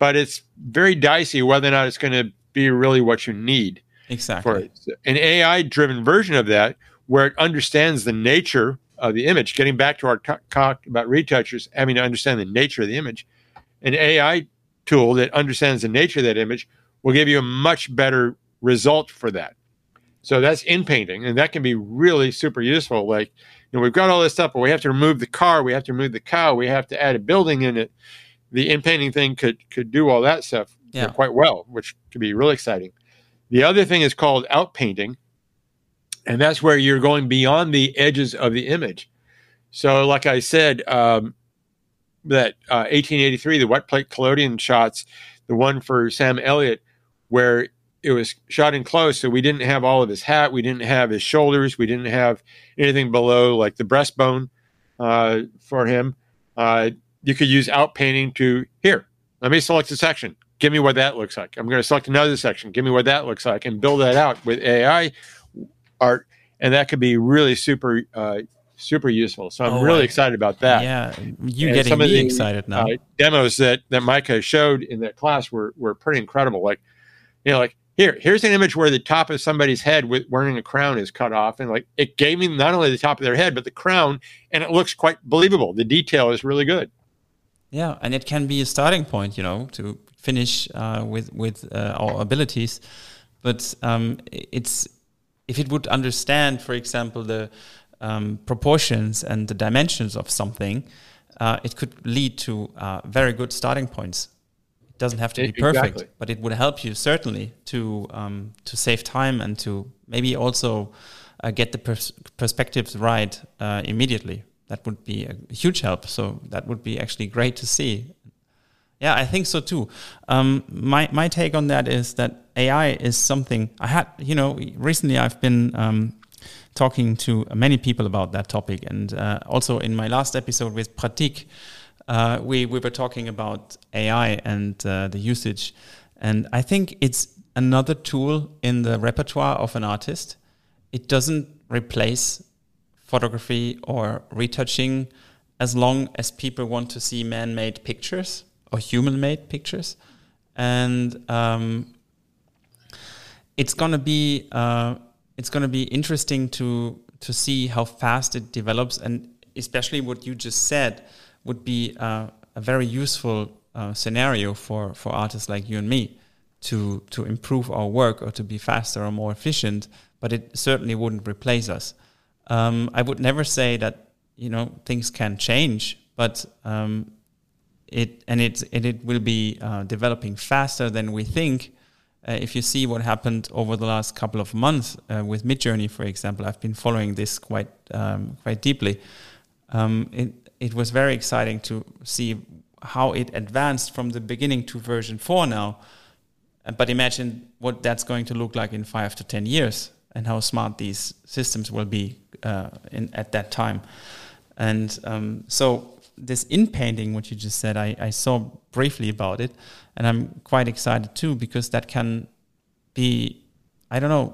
but it's very dicey whether or not it's going to be really what you need. Exactly. For it. An A I-driven version of that, where it understands the nature of the image, getting back to our talk about retouchers, having to understand the nature of the image, an A I tool that understands the nature of that image will give you a much better result for that. So that's Inpainting, and that can be really super useful. Like, you know, we've got all this stuff, but we have to remove the car, we have to remove the cow, we have to add a building in it. The Inpainting thing could could do all that stuff yeah. quite well, which could be really exciting. The other thing is called Outpainting, and that's where you're going beyond the edges of the image. So like I said, um, that uh, eighteen eighty-three, the wet plate collodion shots, the one for Sam Elliott, where it was shot in close, so we didn't have all of his hat, we didn't have his shoulders, we didn't have anything below like the breastbone uh, for him. Uh, you could use Outpainting to, here, let me select a section. Give me what that looks like. I'm going to select another section. Give me what that looks like, and build that out with A I art, and that could be really super uh, super useful. So I'm oh, really excited about that. Yeah, you and getting me the, excited now. Uh, demos that, that Micah showed in that class were were pretty incredible. Like, you know, like here here's an image where the top of somebody's head with wearing a crown is cut off, and like it gave me not only the top of their head but the crown, and it looks quite believable. The detail is really good. Yeah, and it can be a starting point, you know, to finish uh, with with uh, our abilities, but um, it's. If it would understand, for example, the um, proportions and the dimensions of something, uh, it could lead to uh, very good starting points. It doesn't have to it, be perfect, exactly. but it would help you certainly to um, to save time and to maybe also uh, get the pers- perspectives right uh, immediately. That would be a huge help. So that would be actually great to see. Yeah, I think so too. Um, my my take on that is that A I is something I had, you know, recently I've been um, talking to many people about that topic. And uh, also in my last episode with Pratik, uh, we, we were talking about A I and uh, the usage. And I think it's another tool in the repertoire of an artist. It doesn't replace photography or retouching as long as people want to see man-made pictures or human-made pictures. And um, it's gonna be uh, it's gonna be interesting to to see how fast it develops, and especially what you just said would be uh, a very useful uh, scenario for, for artists like you and me to to improve our work or to be faster or more efficient. But it certainly wouldn't replace us. Um, I would never say that, you know, things can change, but um, It and it and it will be uh, developing faster than we think. Uh, if you see what happened over the last couple of months uh, with Midjourney, for example, I've been following this quite um, quite deeply. Um, it it was very exciting to see how it advanced from the beginning to version four now. But imagine what that's going to look like in five to ten years, and how smart these systems will be uh, in at that time. And um, so. This Inpainting, what you just said, I, I saw briefly about it, and I'm quite excited too, because that can be, I don't know,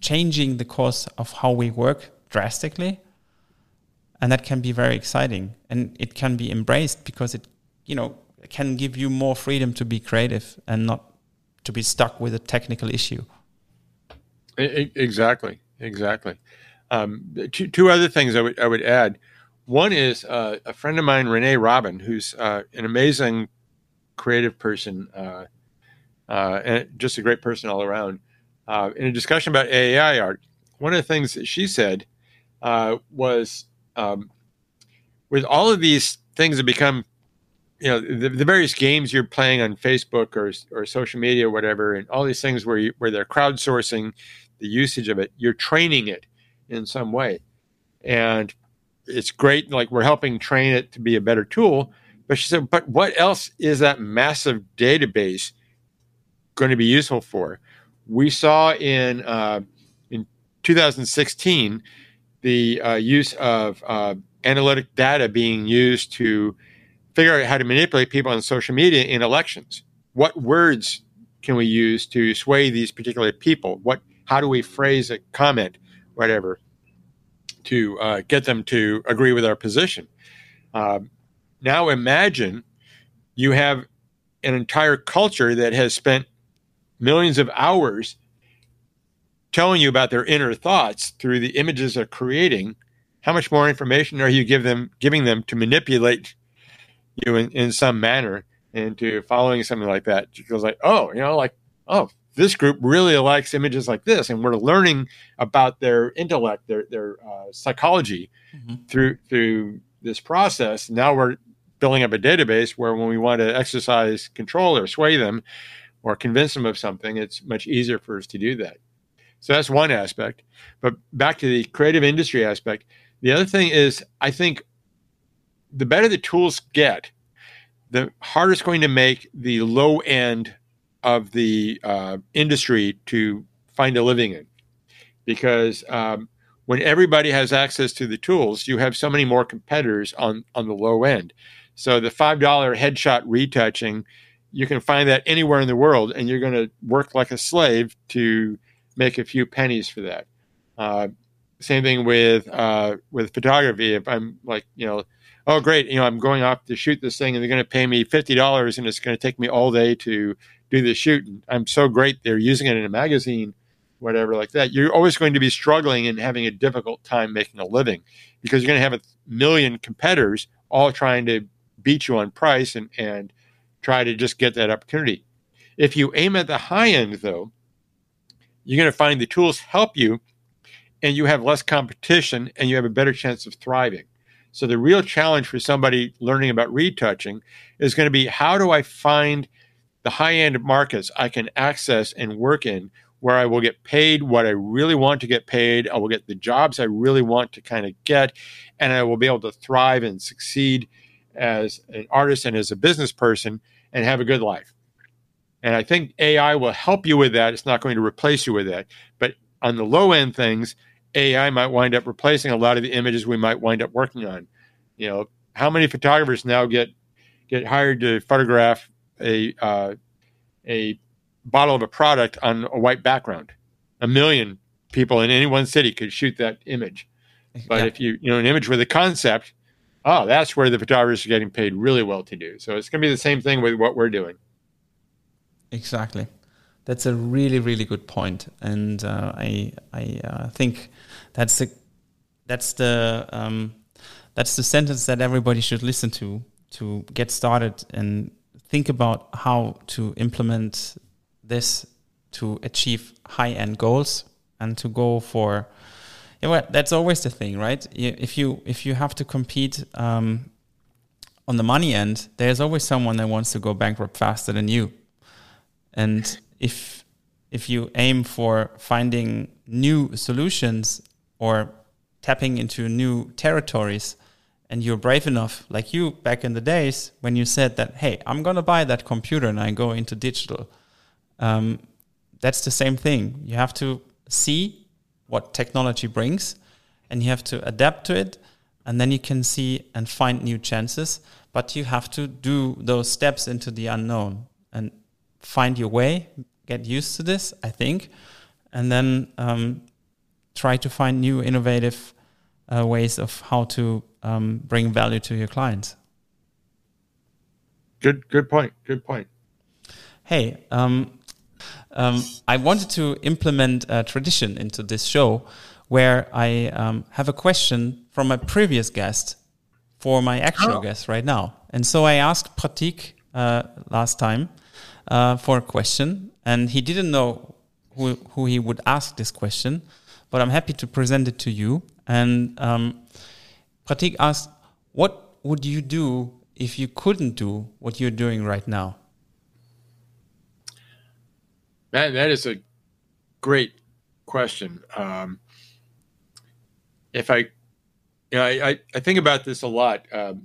changing the course of how we work drastically, and that can be very exciting, and it can be embraced because it, you know, can give you more freedom to be creative and not to be stuck with a technical issue. Exactly, exactly. Um, two, two other things I would I would add. One is uh, a friend of mine, Renee Robin, who's uh, an amazing creative person uh, uh, and just a great person all around. Uh, in a discussion about A I art, one of the things that she said uh, was um, with all of these things that become you know, the, the various games you're playing on Facebook or or social media or whatever, and all these things where you, where they're crowdsourcing the usage of it, you're training it in some way. And it's great, like we're helping train it to be a better tool. But she said, but what else is that massive database going to be useful for? We saw in uh, in two thousand sixteen the uh, use of uh, analytic data being used to figure out how to manipulate people on social media in elections. What words can we use to sway these particular people? What? How do we phrase a comment, whatever, to uh, get them to agree with our position? Uh, now imagine you have an entire culture that has spent millions of hours telling you about their inner thoughts through the images they're creating. How much more information are you give them, giving them to manipulate you in, in some manner into following something like that? It goes like, oh, you know, like, oh, this group really likes images like this, and we're learning about their intellect, their their uh, psychology mm-hmm. through through this process. Now we're building up a database where when we want to exercise control or sway them or convince them of something, it's much easier for us to do that. So that's one aspect. But back to the creative industry aspect, the other thing is, I think the better the tools get, the harder it's going to make the low end of the uh, industry to find a living in. Because um, when everybody has access to the tools, you have so many more competitors on, on the low end. So the five dollar headshot retouching, you can find that anywhere in the world, and you're going to work like a slave to make a few pennies for that. Uh, same thing with uh, with photography. If I'm like, you know, oh, great, you know, I'm going off to shoot this thing, and they're going to pay me fifty dollars, and it's going to take me all day to do the shoot. And I'm so great, they're using it in a magazine, whatever like that. You're always going to be struggling and having a difficult time making a living because you're going to have a million competitors all trying to beat you on price and, and try to just get that opportunity. If you aim at the high end, though, you're going to find the tools help you, and you have less competition, and you have a better chance of thriving. So the real challenge for somebody learning about retouching is going to be, how do I find the high-end markets I can access and work in, where I will get paid what I really want to get paid, I will get the jobs I really want to kind of get, and I will be able to thrive and succeed as an artist and as a business person and have a good life. And I think A I will help you with that. It's not going to replace you with that. But on the low-end things, A I might wind up replacing a lot of the images we might wind up working on. You know, how many photographers now get get hired to photograph a uh, a bottle of a product on a white background? A million people in any one city could shoot that image. But yeah. if you you know an image with a concept, oh, that's where the photographers are getting paid really well to do. So it's going to be the same thing with what we're doing. Exactly, that's a really really good point, and uh, I I uh, think that's the that's the um, that's the sentence that everybody should listen to to get started and think about how to implement this to achieve high-end goals and to go for. Yeah, well, that's always the thing, right? If you if you have to compete um, on the money end, there's always someone that wants to go bankrupt faster than you. And if if you aim for finding new solutions or tapping into new territories, and you're brave enough, like you back in the days when you said that, hey, I'm going to buy that computer and I go into digital. Um, that's the same thing. You have to see what technology brings, and you have to adapt to it. And then you can see and find new chances. But you have to do those steps into the unknown and find your way, get used to this, I think. And then um, try to find new innovative uh, ways of how to Um, bring value to your clients. Good, good point. Good point. Hey, um, um, I wanted to implement a tradition into this show where I um, have a question from a previous guest for my actual oh. guest right now. And so I asked Pratik uh, last time uh, for a question, and he didn't know who, who he would ask this question, but I'm happy to present it to you. And um, Pratik asked, what would you do if you couldn't do what you're doing right now? That, that is a great question. Um, if I, you know, I, I, I think about this a lot, um,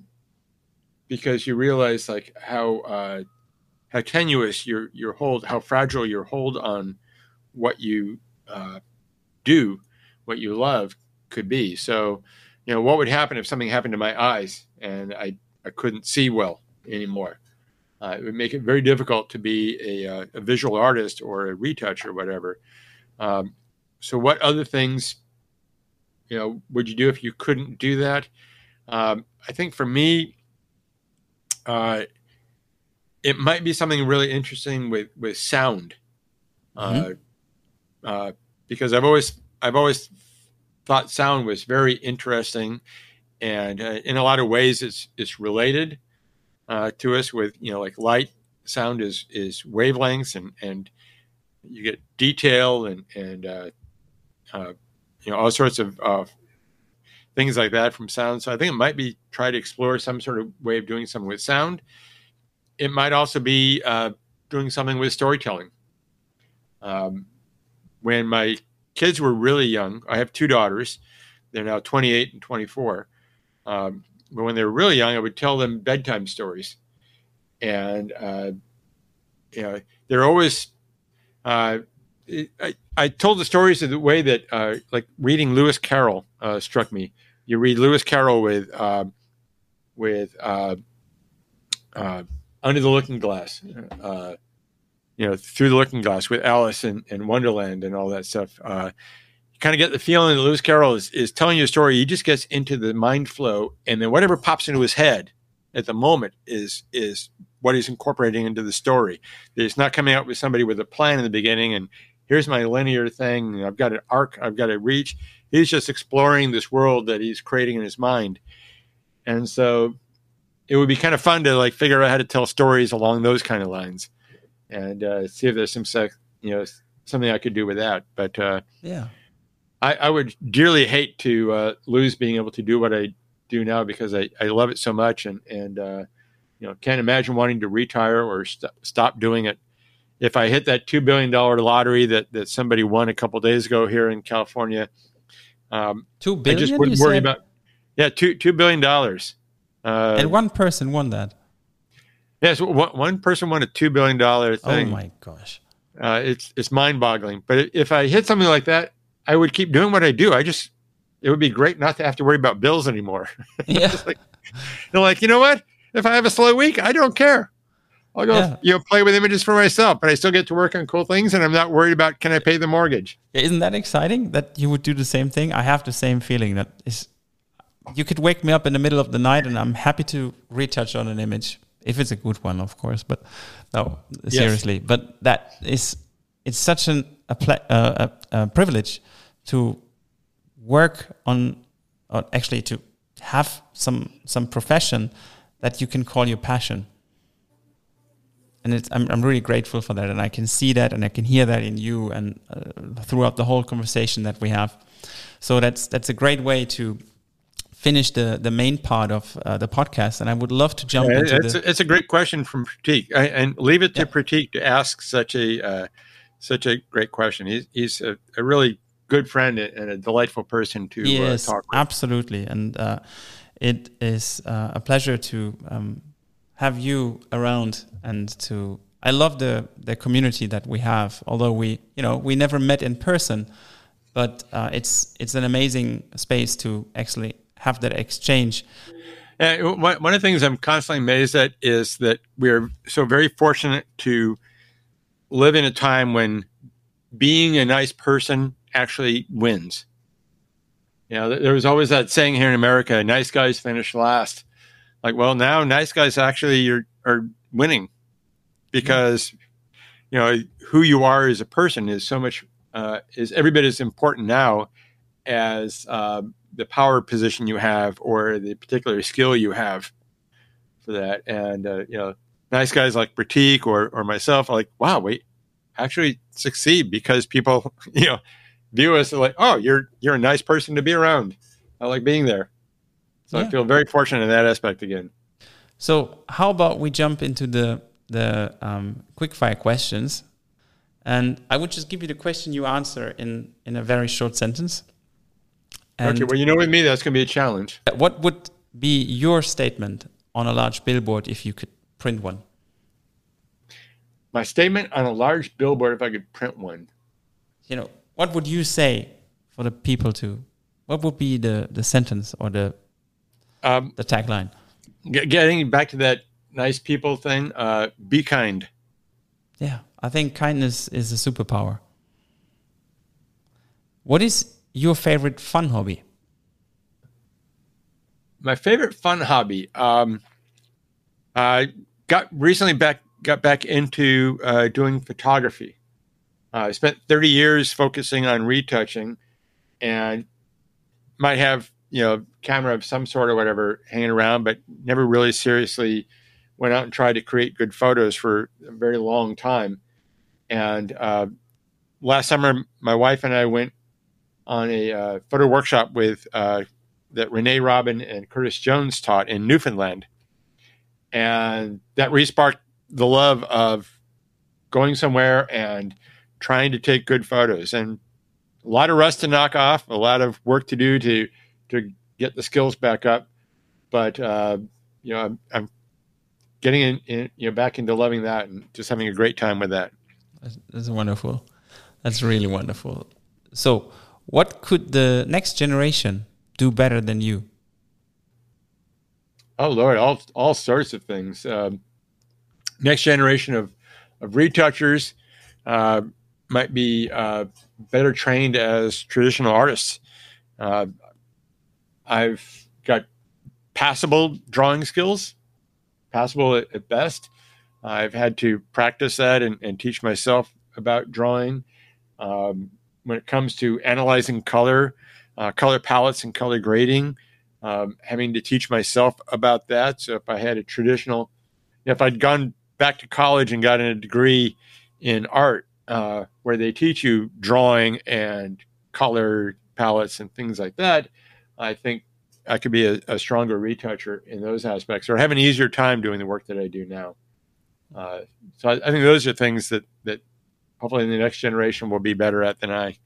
because you realize like how, uh, how tenuous your, your hold, how fragile your hold on what you uh, do, what you love could be. So, you know, what would happen if something happened to my eyes and I, I couldn't see well anymore? Uh, it would make it very difficult to be a, uh, a visual artist or a retoucher or whatever. Um, so what other things, you know, would you do if you couldn't do that? Um, I think for me, uh, it might be something really interesting with, with sound. Mm-hmm. uh, uh, because I've always, I've always thought sound was very interesting, and uh, in a lot of ways it's, it's related, uh, to us with, you know, like light. Sound is, is wavelengths, and, and you get detail and, and, uh, uh, you know, all sorts of, uh, things like that from sound. So I think it might be try to explore some sort of way of doing something with sound. It might also be uh, doing something with storytelling. Um, when my kids were really young, I have two daughters. They're now twenty-eight and twenty-four. Um, but when they were really young, I would tell them bedtime stories. And, uh, you know, they're always, uh, it, I, I told the stories in the way that, uh, like reading Lewis Carroll uh, struck me. You read Lewis Carroll with, uh, with, uh, uh, Under the Looking Glass, uh, you know, Through the Looking Glass with Alice and, and Wonderland and all that stuff. Uh, you kind of get the feeling that Lewis Carroll is, is telling you a story. He just gets into the mind flow, and then whatever pops into his head at the moment is is what he's incorporating into the story. It's not coming out with somebody with a plan in the beginning and here's my linear thing. I've got an arc. I've got to reach. He's just exploring this world that he's creating in his mind. And so it would be kind of fun to like figure out how to tell stories along those kind of lines, and uh, see if there's some, you know, something I could do with that. But uh, yeah, I, I would dearly hate to uh, lose being able to do what I do now, because I, I love it so much, and and uh, you know, can't imagine wanting to retire or st- stop doing it. If I hit that two billion dollar lottery that that somebody won a couple of days ago here in California, um, two billion. I just wouldn't worry said? about. Yeah, two two billion dollars. Uh, and one person won that. Yes, one, one person won a two billion dollar thing. Oh my gosh, uh, it's it's mind boggling. But if I hit something like that, I would keep doing what I do. I just it would be great not to have to worry about bills anymore. Yeah, like, they're like, you know what? If I have a slow week, I don't care. I'll go, yeah. you know, play with images for myself, but I still get to work on cool things, and I'm not worried about can I pay the mortgage. Isn't that exciting that you would do the same thing? I have the same feeling that is. You could wake me up in the middle of the night, and I'm happy to retouch on an image if it's a good one, of course. But no, yes. seriously. But that is, it's such an a, pla- uh, a, a privilege to work on, or actually to have some some profession that you can call your passion. And it's, I'm I'm really grateful for that, and I can see that, and I can hear that in you, and uh, throughout the whole conversation that we have. So that's that's a great way to finish the, the main part of uh, the podcast, and I would love to jump yeah, into it's the... A, it's a great question from Pratik, I, and leave it to yeah. Pratik to ask such a uh, such a great question. He's, he's a, a really good friend and a delightful person to yes, uh, talk with. Absolutely, and uh, it is uh, a pleasure to um, have you around, and to I love the, the community that we have. Although we you know we never met in person, but uh, it's it's an amazing space to actually have that exchange. And one of the things I'm constantly amazed at is that we're so very fortunate to live in a time when being a nice person actually wins. You know, there was always that saying here in America, nice guys finish last. Like, well, now nice guys actually are, are winning, because, you know, who you are as a person is so much, uh, is every bit as important now as, uh, the power position you have or the particular skill you have for that. And, uh, you know, nice guys like Pratik or, or myself are like, wow, we actually succeed because people, you know, view us like, oh, you're, you're a nice person to be around. I like being there. So yeah. I feel very fortunate in that aspect again. So how about we jump into the the um, quickfire questions? And I would just give you the question, you answer in, in a very short sentence. And okay, well, you know with me, that's going to be a challenge. What would be your statement on a large billboard if you could print one? My statement on a large billboard if I could print one. You know, what would you say for the people to, what would be the, the sentence or the um, the tagline? Getting back to that nice people thing, uh, be kind. Yeah, I think kindness is a superpower. What is your favorite fun hobby? My favorite fun hobby. Um, I got recently back got back into uh, doing photography. Uh, I spent thirty years focusing on retouching, and might have you know camera of some sort or whatever hanging around, but never really seriously went out and tried to create good photos for a very long time. And uh, last summer, my wife and I went on a uh, photo workshop with uh, that Renee Robin and Curtis Jones taught in Newfoundland. And that re-sparked the love of going somewhere and trying to take good photos. And a lot of rust to knock off, a lot of work to do to to get the skills back up. But, uh, you know, I'm, I'm getting in, in, you know, back into loving that and just having a great time with that. That's wonderful. That's really wonderful. So what could the next generation do better than you? Oh, Lord, all all sorts of things. Um, next generation of, of retouchers uh, might be uh, better trained as traditional artists. Uh, I've got passable drawing skills, passable at, at best. I've had to practice that and, and teach myself about drawing. Um, when it comes to analyzing color, uh, color palettes and color grading, um, having to teach myself about that. So if I had a traditional, if I'd gone back to college and gotten a degree in art, uh, where they teach you drawing and color palettes and things like that, I think I could be a, a stronger retoucher in those aspects, or have an easier time doing the work that I do now. Uh, so I, I think those are things that, that hopefully the next generation will be better at than I.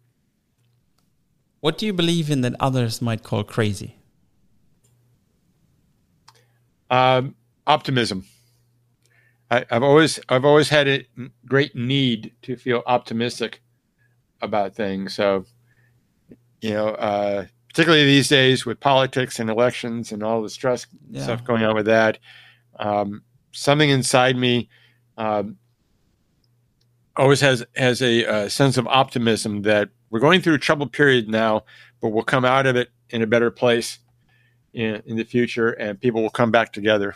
What do you believe in that others might call crazy? Um, optimism. I, I've always, I've always had a great need to feel optimistic about things. So, you know, uh, particularly these days with politics and elections and all the stress yeah. stuff going on with that. Um, something inside me um, always has has a, a sense of optimism that we're going through a troubled period now, but we'll come out of it in a better place in, in the future, and people will come back together.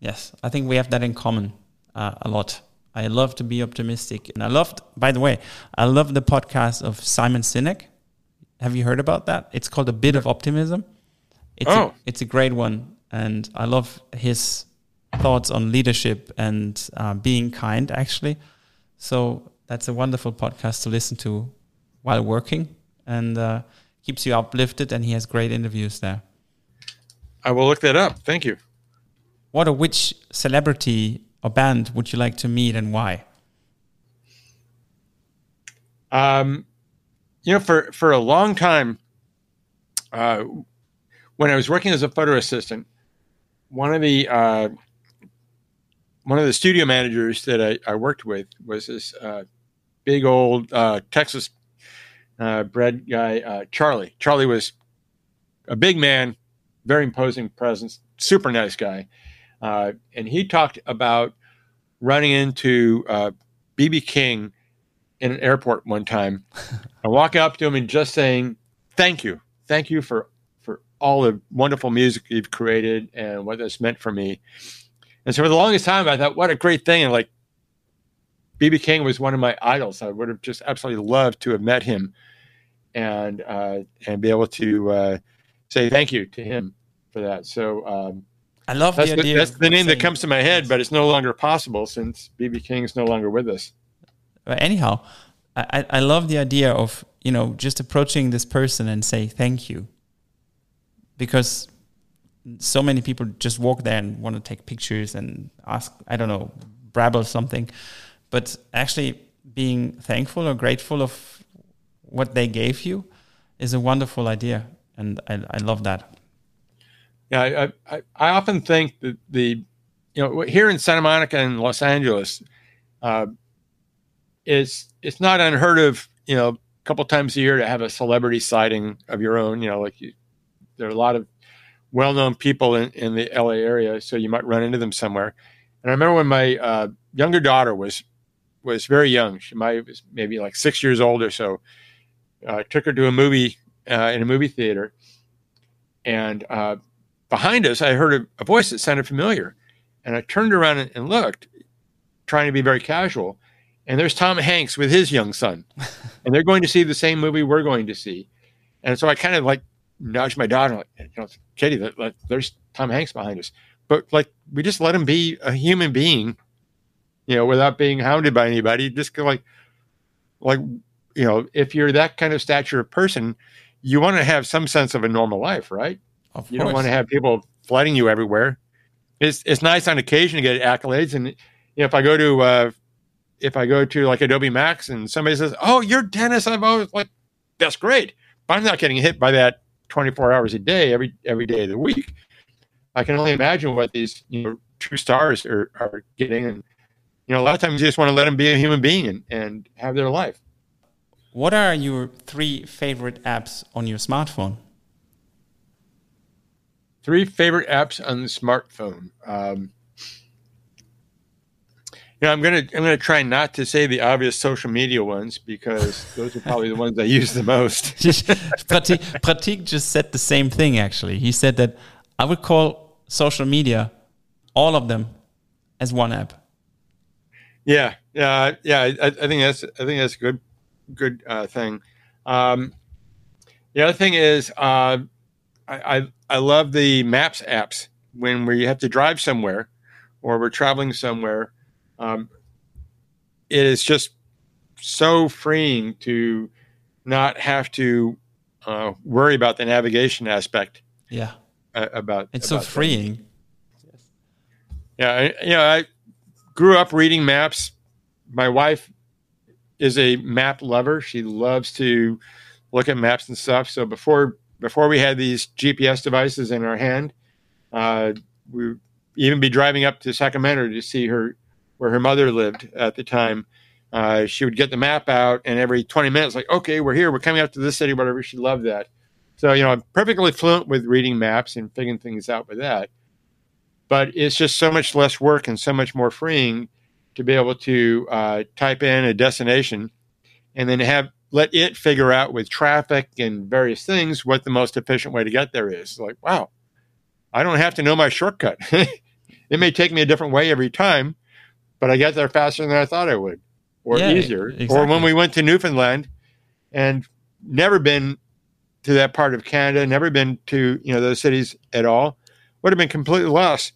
Yes, I think we have that in common uh, a lot. I love to be optimistic. And I loved, by the way, I love the podcast of Simon Sinek. Have you heard about that? It's called A Bit of Optimism. It's, oh. a, it's a great one. And I love his thoughts on leadership and uh, being kind, actually. So that's a wonderful podcast to listen to while working, and uh, keeps you uplifted. And he has great interviews there. I will look that up. Thank you. What or which celebrity or band would you like to meet, and why? Um. You know, for, for a long time, uh, when I was working as a photo assistant, one of the uh, one of the studio managers that I, I worked with was this uh, big old uh, Texas uh, bred guy, uh, Charlie. Charlie was a big man, very imposing presence, super nice guy, uh, and he talked about running into uh, B B King in an airport one time. I walk up to him and just saying, thank you. Thank you for, for all the wonderful music you've created and what that's meant for me. And so for the longest time, I thought, what a great thing. And like, B B King was one of my idols. I would have just absolutely loved to have met him and, uh, and be able to uh, say thank you to him for that. So um, I love that's the, idea the, that's the name that comes to my head, but it's no longer possible since B B King's no longer with us. But anyhow, I, I love the idea of, you know, just approaching this person and say thank you. Because so many people just walk there and want to take pictures and ask, I don't know, brabble something. But actually being thankful or grateful of what they gave you is a wonderful idea. And I, I love that. Yeah, I, I, I often think that the, you know, here in Santa Monica and Los Angeles, uh, it's, it's not unheard of, you know, a couple times a year to have a celebrity sighting of your own, you know, like you, there are a lot of well-known people in, in the L A area, so you might run into them somewhere. And I remember when my uh, younger daughter was was very young, she might was maybe like six years old or so. I uh, took her to a movie uh, in a movie theater, and uh, behind us, I heard a, a voice that sounded familiar, and I turned around and, and looked, trying to be very casual. And there's Tom Hanks with his young son, and they're going to see the same movie we're going to see. And so I kind of like nudged my daughter, like, you know, Katie, there's Tom Hanks behind us. But like, we just let him be a human being, you know, without being hounded by anybody. Just like, like, you know, if you're that kind of stature of person, you want to have some sense of a normal life, right? Of you course. Don't want to have people flooding you everywhere. It's it's nice on occasion to get accolades. And you know, if I go to, uh, if I go to like Adobe Max and somebody says, oh, you're Dennis, I've always like, that's great. But I'm not getting hit by that twenty-four hours a day, every, every day of the week. I can only imagine what these, you know, true stars are, are getting. And, you know, a lot of times you just want to let them be a human being and, and have their life. What are your three favorite apps on your smartphone? Three favorite apps on the smartphone. Um, you know, I'm gonna I'm gonna try not to say the obvious social media ones because those are probably the ones I use the most. Pratik, Pratik just said the same thing. Actually, he said that I would call social media, all of them, as one app. Yeah, yeah, yeah. I, I think that's I think that's a good good uh, thing. Um, the other thing is uh, I, I I love the Maps apps when we have to drive somewhere or we're traveling somewhere. Um, it is just so freeing to not have to uh, worry about the navigation aspect. Yeah, uh, about it's about so freeing. Yes. Yeah, I, you know, I grew up reading maps. My wife is a map lover. She loves to look at maps and stuff. So before before we had these G P S devices in our hand, uh, we'd even be driving up to Sacramento to see her. Where her mother lived at the time, uh, she would get the map out, and every twenty minutes, like, okay, we're here, we're coming up to this city, whatever. She loved that. So, you know, I'm perfectly fluent with reading maps and figuring things out with that. But it's just so much less work and so much more freeing to be able to uh, type in a destination and then have let it figure out with traffic and various things what the most efficient way to get there is. Like, wow, I don't have to know my shortcut. It may take me a different way every time, but I got there faster than I thought I would, or yeah, easier. Exactly. Or when we went to Newfoundland and never been to that part of Canada, never been to, you know, those cities at all, would have been completely lost.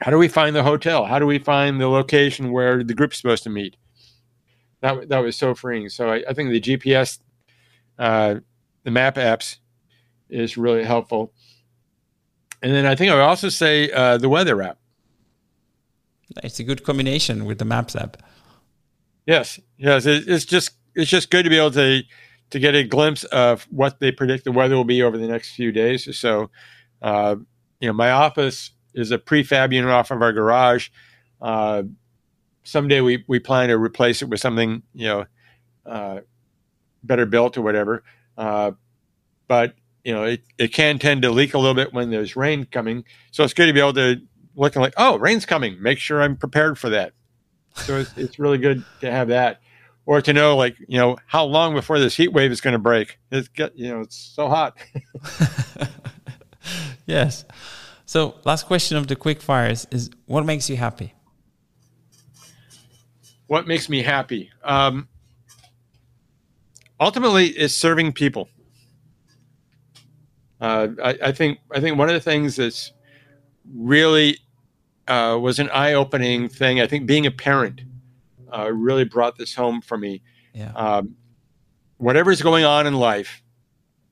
How do we find the hotel? How do we find the location where the group's supposed to meet? That that was so freeing. So I, I think the G P S, uh, the map apps is really helpful. And then I think I would also say uh, the weather app. It's a good combination with the Maps app. Yes, yes, it, it's just it's just good to be able to to get a glimpse of what they predict the weather will be over the next few days or so. Uh, you know, my office is a prefab unit off of our garage. Uh, someday we we plan to replace it with something you know uh, better built or whatever. Uh, but you know, it it can tend to leak a little bit when there's rain coming. So it's good to be able to. Looking like, oh, rain's coming. Make sure I'm prepared for that. So it's, it's really good to have that, or to know, like, you know, how long before this heat wave is going to break. It's got, you know, it's so hot. Yes. So last question of the quick fires is, what makes you happy? What makes me happy? Um, ultimately, is serving people. Uh, I, I think. I think one of the things that's really uh, was an eye-opening thing. I think being a parent uh, really brought this home for me. Yeah. Um, whatever's going on in life,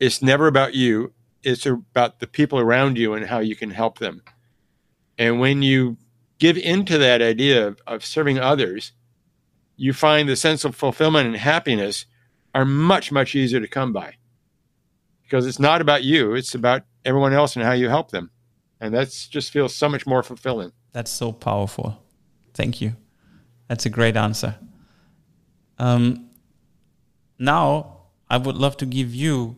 it's never about you. it's about the people around you and how you can help them. And when you give into that idea of, of serving others, you find the sense of fulfillment and happiness are much, much easier to come by, because it's not about you. It's about everyone else and how you help them. And that's just feels so much more fulfilling. That's so powerful. Thank you. That's a great answer. Um, now I would love to give you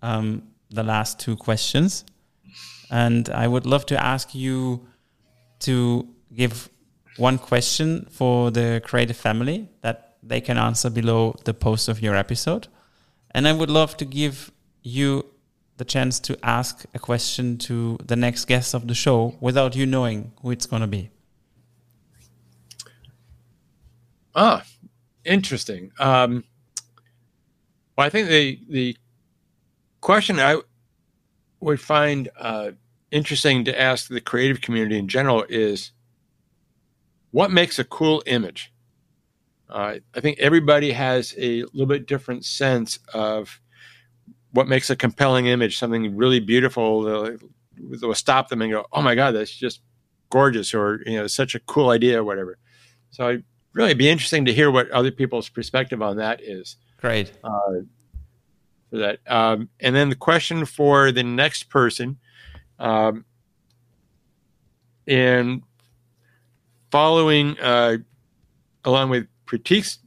um, the last two questions, and I would love to ask you to give one question for the creative family that they can answer below the post of your episode. And I would love to give you the chance to ask a question to the next guest of the show without you knowing who it's going to be. Ah, interesting. Um, well, I think the, the question I would find uh, interesting to ask the creative community in general is, what makes a cool image? Uh, I think everybody has a little bit different sense of what makes a compelling image, something really beautiful. They'll, they'll stop them and go, oh, my God, that's just gorgeous, or, you know, such a cool idea or whatever. So it'd really be interesting to hear what other people's perspective on that is. Great. Uh, for that. Um, and then the question for the next person, um, and following uh, along with Pratik's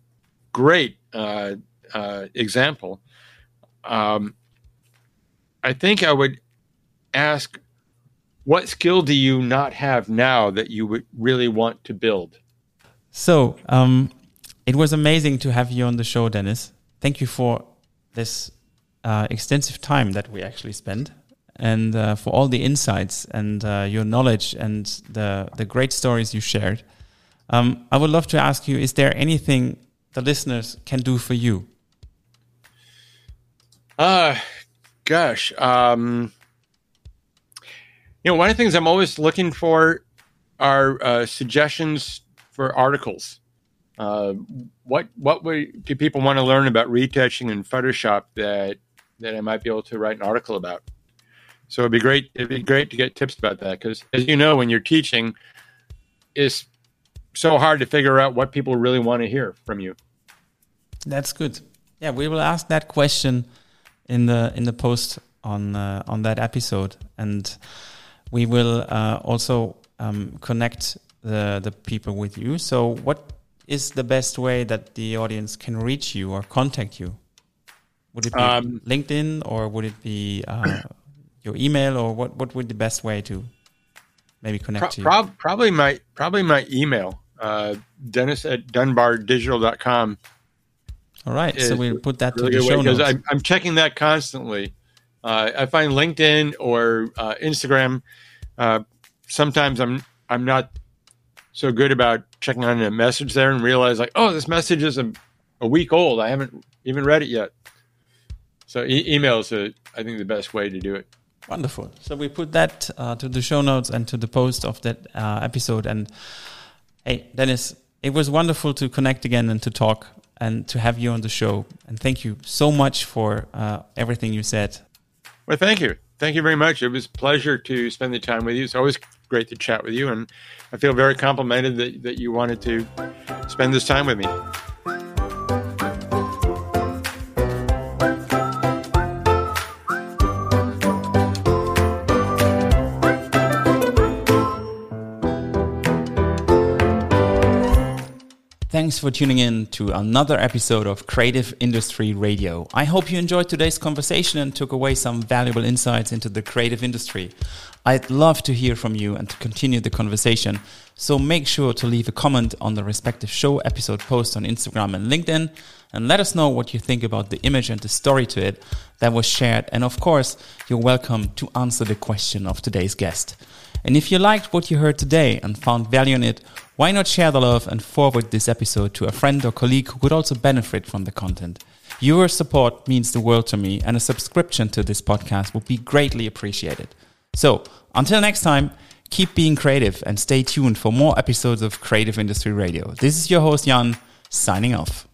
great uh, uh, example, um, I think I would ask, what skill do you not have now that you would really want to build? So um, it was amazing to have you on the show, Dennis. Thank you for this uh, extensive time that we actually spent, and uh, for all the insights and uh, your knowledge and the, the great stories you shared. Um, I would love to ask you, is there anything the listeners can do for you? Uh, gosh. Um, you know, one of the things I'm always looking for are uh, suggestions for articles. Uh, what what would, do people want to learn about retouching in Photoshop that that I might be able to write an article about? So it'd be great. It'd be great to get tips about that, because, as you know, when you're teaching, it's so hard to figure out what people really want to hear from you. That's good. Yeah, we will ask that question in the in the post on uh, on that episode, and we will uh, also um, connect the the people with you. So, what is the best way that the audience can reach you or contact you? Would it be um, LinkedIn, or would it be Uh, your email, or what, what would be the best way to maybe connect Pro- to you? Prob- probably my probably my email, uh, Dennis at Dunbar Digital dot com. All right, so we'll put that really to the show notes. I'm, I'm checking that constantly. Uh, I find LinkedIn or uh, Instagram. Uh, sometimes I'm I'm not so good about checking on a message there and realize, like, oh, this message is a, a week old. I haven't even read it yet. So e- email is, a, I think, the best way to do it. Wonderful. So we put that uh, to the show notes and to the post of that uh, episode. And hey, Dennis, it was wonderful to connect again and to talk and to have you on the show. And thank you so much for uh, everything you said. Well, thank you. Thank you very much. It was a pleasure to spend the time with you. It's always great to chat with you. And I feel very complimented that, that you wanted to spend this time with me. Thanks for tuning in to another episode of Creative Industry Radio. I hope you enjoyed today's conversation and took away some valuable insights into the creative industry. I'd love to hear from you and to continue the conversation, so make sure to leave a comment on the respective show episode post on Instagram and LinkedIn, and let us know what you think about the image and the story to it that was shared. And of course, you're welcome to answer the question of today's guest. And if you liked what you heard today and found value in it, why not share the love and forward this episode to a friend or colleague who could also benefit from the content? Your support means the world to me, and a subscription to this podcast would be greatly appreciated. So, until next time, keep being creative and stay tuned for more episodes of Creative Industry Radio. This is your host, Jan, signing off.